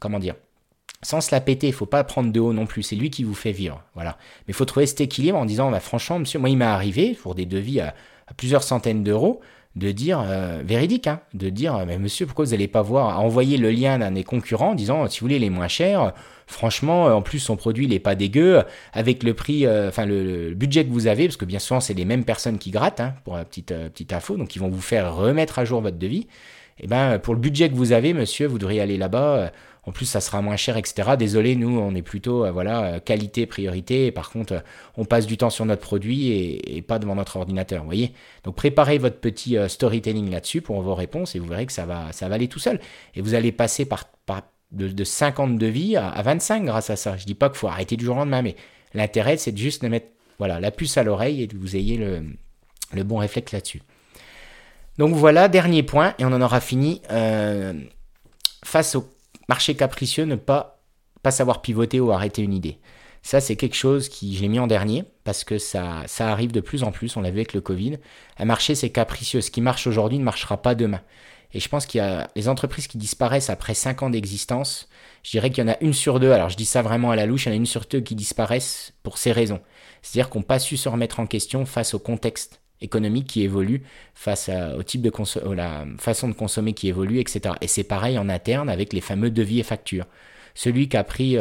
se la péter, il ne faut pas prendre de haut non plus, c'est lui qui vous fait vivre, voilà. Mais il faut trouver cet équilibre en disant, bah, franchement, monsieur, moi, il m'est arrivé, pour des devis à plusieurs centaines d'euros, de dire, véridique, hein, de dire, mais monsieur, pourquoi vous n'allez pas voir, envoyer le lien d'un des concurrents en disant, si vous voulez, les moins chers, franchement, en plus, son produit, il n'est pas dégueu, avec le prix, enfin, le budget que vous avez, parce que bien souvent, c'est les mêmes personnes qui grattent, hein, pour la petite info, donc ils vont vous faire remettre à jour votre devis. Eh ben, pour le budget que vous avez, monsieur, vous devriez aller là-bas. En plus, ça sera moins cher, etc. Désolé, nous, on est plutôt qualité, priorité. Et par contre, on passe du temps sur notre produit et pas devant notre ordinateur, vous voyez. Donc, préparez votre petit storytelling là-dessus pour vos réponses et vous verrez que ça va aller tout seul. Et vous allez passer de 50 devis à 25 grâce à ça. Je ne dis pas qu'il faut arrêter du jour au lendemain, mais l'intérêt, c'est de juste de mettre la puce à l'oreille et que vous ayez le bon réflexe là-dessus. Donc voilà, dernier point, et on en aura fini. Face au marché capricieux, ne pas savoir pivoter ou arrêter une idée. Ça, c'est quelque chose que j'ai mis en dernier, parce que ça arrive de plus en plus, on l'a vu avec le Covid. Un marché, c'est capricieux. Ce qui marche aujourd'hui ne marchera pas demain. Et je pense qu'il y a les entreprises qui disparaissent après 5 ans d'existence. Je dirais qu'il y en a 1 sur 2. Alors, je dis ça vraiment à la louche. Il y en a 1 sur 2 qui disparaissent pour ces raisons. C'est-à-dire qu'on n'a pas su se remettre en question face au contexte économique qui évolue, face à la façon de consommer qui évolue, etc. Et c'est pareil en interne avec les fameux devis et factures. Celui qui a pris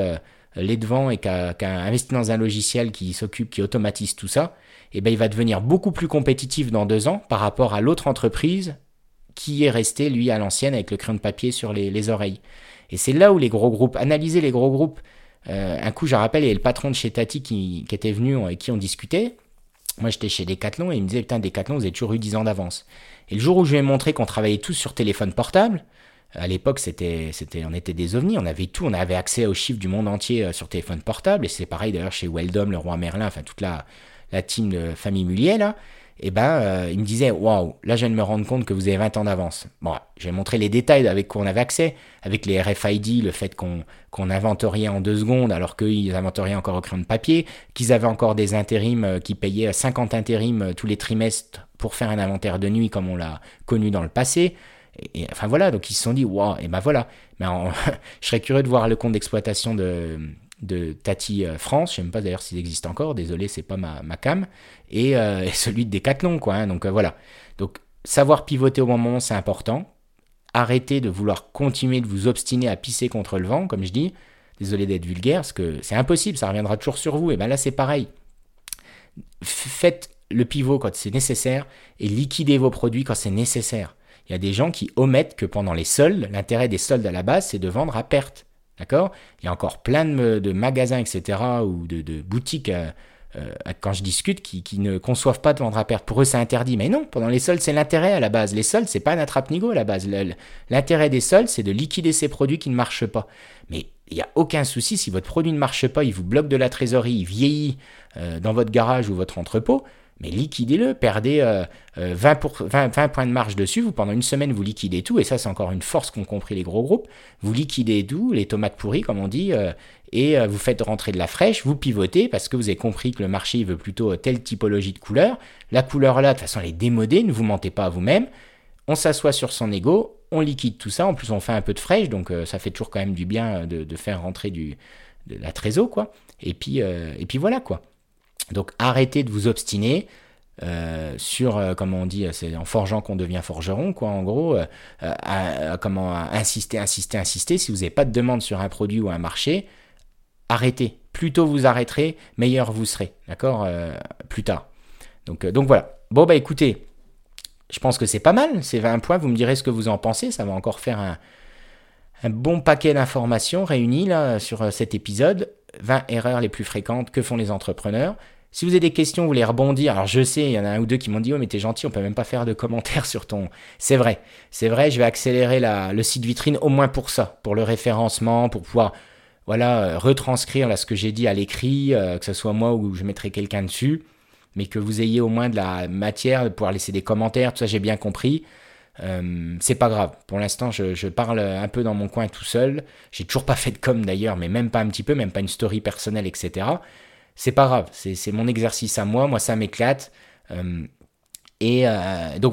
les devants et qui a investi dans un logiciel qui automatise tout ça, eh ben, il va devenir beaucoup plus compétitif dans 2 ans par rapport à l'autre entreprise qui est restée, lui, à l'ancienne avec le crayon de papier sur les oreilles. Et c'est là où les gros groupes, analyser les gros groupes. Un coup, je rappelle, il y a le patron de chez Tati qui était venu et qui on discutait. Moi, j'étais chez Decathlon et il me disait « Putain, Decathlon, vous avez toujours eu 10 ans d'avance. » Et le jour où je lui ai montré qu'on travaillait tous sur téléphone portable, à l'époque, on était des ovnis, on avait tout, on avait accès aux chiffres du monde entier sur téléphone portable. Et c'est pareil d'ailleurs chez Weldom, le roi Merlin, enfin toute la team de famille Mullier, là. Et ben, il me disait « Waouh, là, je viens de me rendre compte que vous avez 20 ans d'avance. » Bon, je lui ai montré les détails avec quoi on avait accès, avec les RFID, le fait qu'on inventoriait en 2 secondes alors qu'ils inventoriaient encore au crayon de papier, qu'ils avaient encore des intérims qui payaient 50 intérims tous les trimestres pour faire un inventaire de nuit comme on l'a connu dans le passé. Et enfin voilà, donc ils se sont dit, waouh, et ben voilà. Mais je serais curieux de voir le compte d'exploitation de Tati France, je ne sais même pas d'ailleurs s'il existe encore, désolé, c'est pas ma cam, et celui de Decathlon, quoi. Hein, donc voilà. Donc savoir pivoter au bon moment, c'est important. Arrêtez de vouloir continuer de vous obstiner à pisser contre le vent, comme je dis. Désolé d'être vulgaire, parce que c'est impossible, ça reviendra toujours sur vous. Et bien là, c'est pareil. Faites le pivot quand c'est nécessaire et liquidez vos produits quand c'est nécessaire. Il y a des gens qui omettent que pendant les soldes, l'intérêt des soldes à la base, c'est de vendre à perte. D'accord ? Il y a encore plein de magasins, etc., ou de boutiques, quand je discute, qui ne conçoivent pas de vendre à perte. Pour eux, c'est interdit. Mais non, pendant les soldes, c'est l'intérêt à la base. Les soldes, c'est pas un attrape-nigo à la base. L'intérêt des soldes, c'est de liquider ces produits qui ne marchent pas. Mais il n'y a aucun souci, si votre produit ne marche pas, il vous bloque de la trésorerie, il vieillit dans votre garage ou votre entrepôt, mais liquidez-le, perdez 20 points de marge dessus, vous pendant une semaine vous liquidez tout, et ça c'est encore une force qu'ont compris les gros groupes, vous liquidez tout, les tomates pourries comme on dit, et vous faites rentrer de la fraîche, vous pivotez parce que vous avez compris que le marché il veut plutôt telle typologie de couleur, la couleur là de toute façon elle est démodée, ne vous mentez pas à vous-même, on s'assoit sur son ego, on liquide tout ça, en plus on fait un peu de fraîche, donc ça fait toujours quand même du bien de faire rentrer de la trésor, quoi. Et puis voilà, quoi. Donc arrêtez de vous obstiner comme on dit, c'est en forgeant qu'on devient forgeron, quoi, en gros, à insister, si vous n'avez pas de demande sur un produit ou un marché, arrêtez. Plus tôt vous arrêterez, meilleur vous serez, d'accord, plus tard. Donc voilà. Bon, bah écoutez, je pense que c'est pas mal, ces 20 points, vous me direz ce que vous en pensez, ça va encore faire un bon paquet d'informations réunies là, sur cet épisode, 20 erreurs les plus fréquentes que font les entrepreneurs. Si vous avez des questions, vous voulez rebondir, alors je sais, il y en a un ou deux qui m'ont dit « Oh mais t'es gentil, on peut même pas faire de commentaires sur ton… » C'est vrai, je vais accélérer le site vitrine au moins pour ça, pour le référencement, pour pouvoir… Voilà, retranscrire là, ce que j'ai dit à l'écrit, que ce soit moi ou je mettrai quelqu'un dessus. Mais que vous ayez au moins de la matière, de pouvoir laisser des commentaires, tout ça j'ai bien compris. C'est pas grave. Pour l'instant, je parle un peu dans mon coin tout seul. J'ai toujours pas fait de com d'ailleurs, mais même pas un petit peu, même pas une story personnelle, etc. C'est pas grave. C'est mon exercice à moi. Moi, ça m'éclate. Donc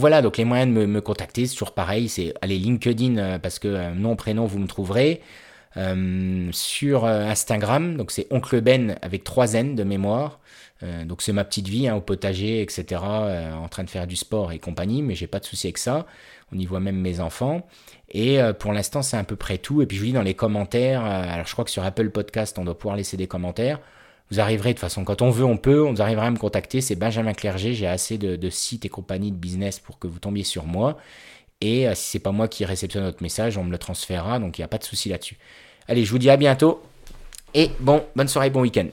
voilà, donc les moyens de me contacter, c'est toujours pareil. C'est aller LinkedIn parce que nom, prénom, vous me trouverez. Sur Instagram, donc c'est Oncle Ben avec 3 N de mémoire. Donc c'est ma petite vie, hein, au potager, etc., en train de faire du sport et compagnie, mais j'ai pas de souci avec ça, on y voit même mes enfants, et pour l'instant c'est à peu près tout, et puis je vous dis dans les commentaires, alors je crois que sur Apple Podcast on doit pouvoir laisser des commentaires, vous arriverez de toute façon, quand on veut, on peut, on arrivera à me contacter, c'est Benjamin Clerget, j'ai assez de sites et compagnies de business pour que vous tombiez sur moi, et si c'est pas moi qui réceptionne votre message, on me le transférera, donc il n'y a pas de souci là-dessus. Allez, je vous dis à bientôt, et bonne soirée, bon week-end.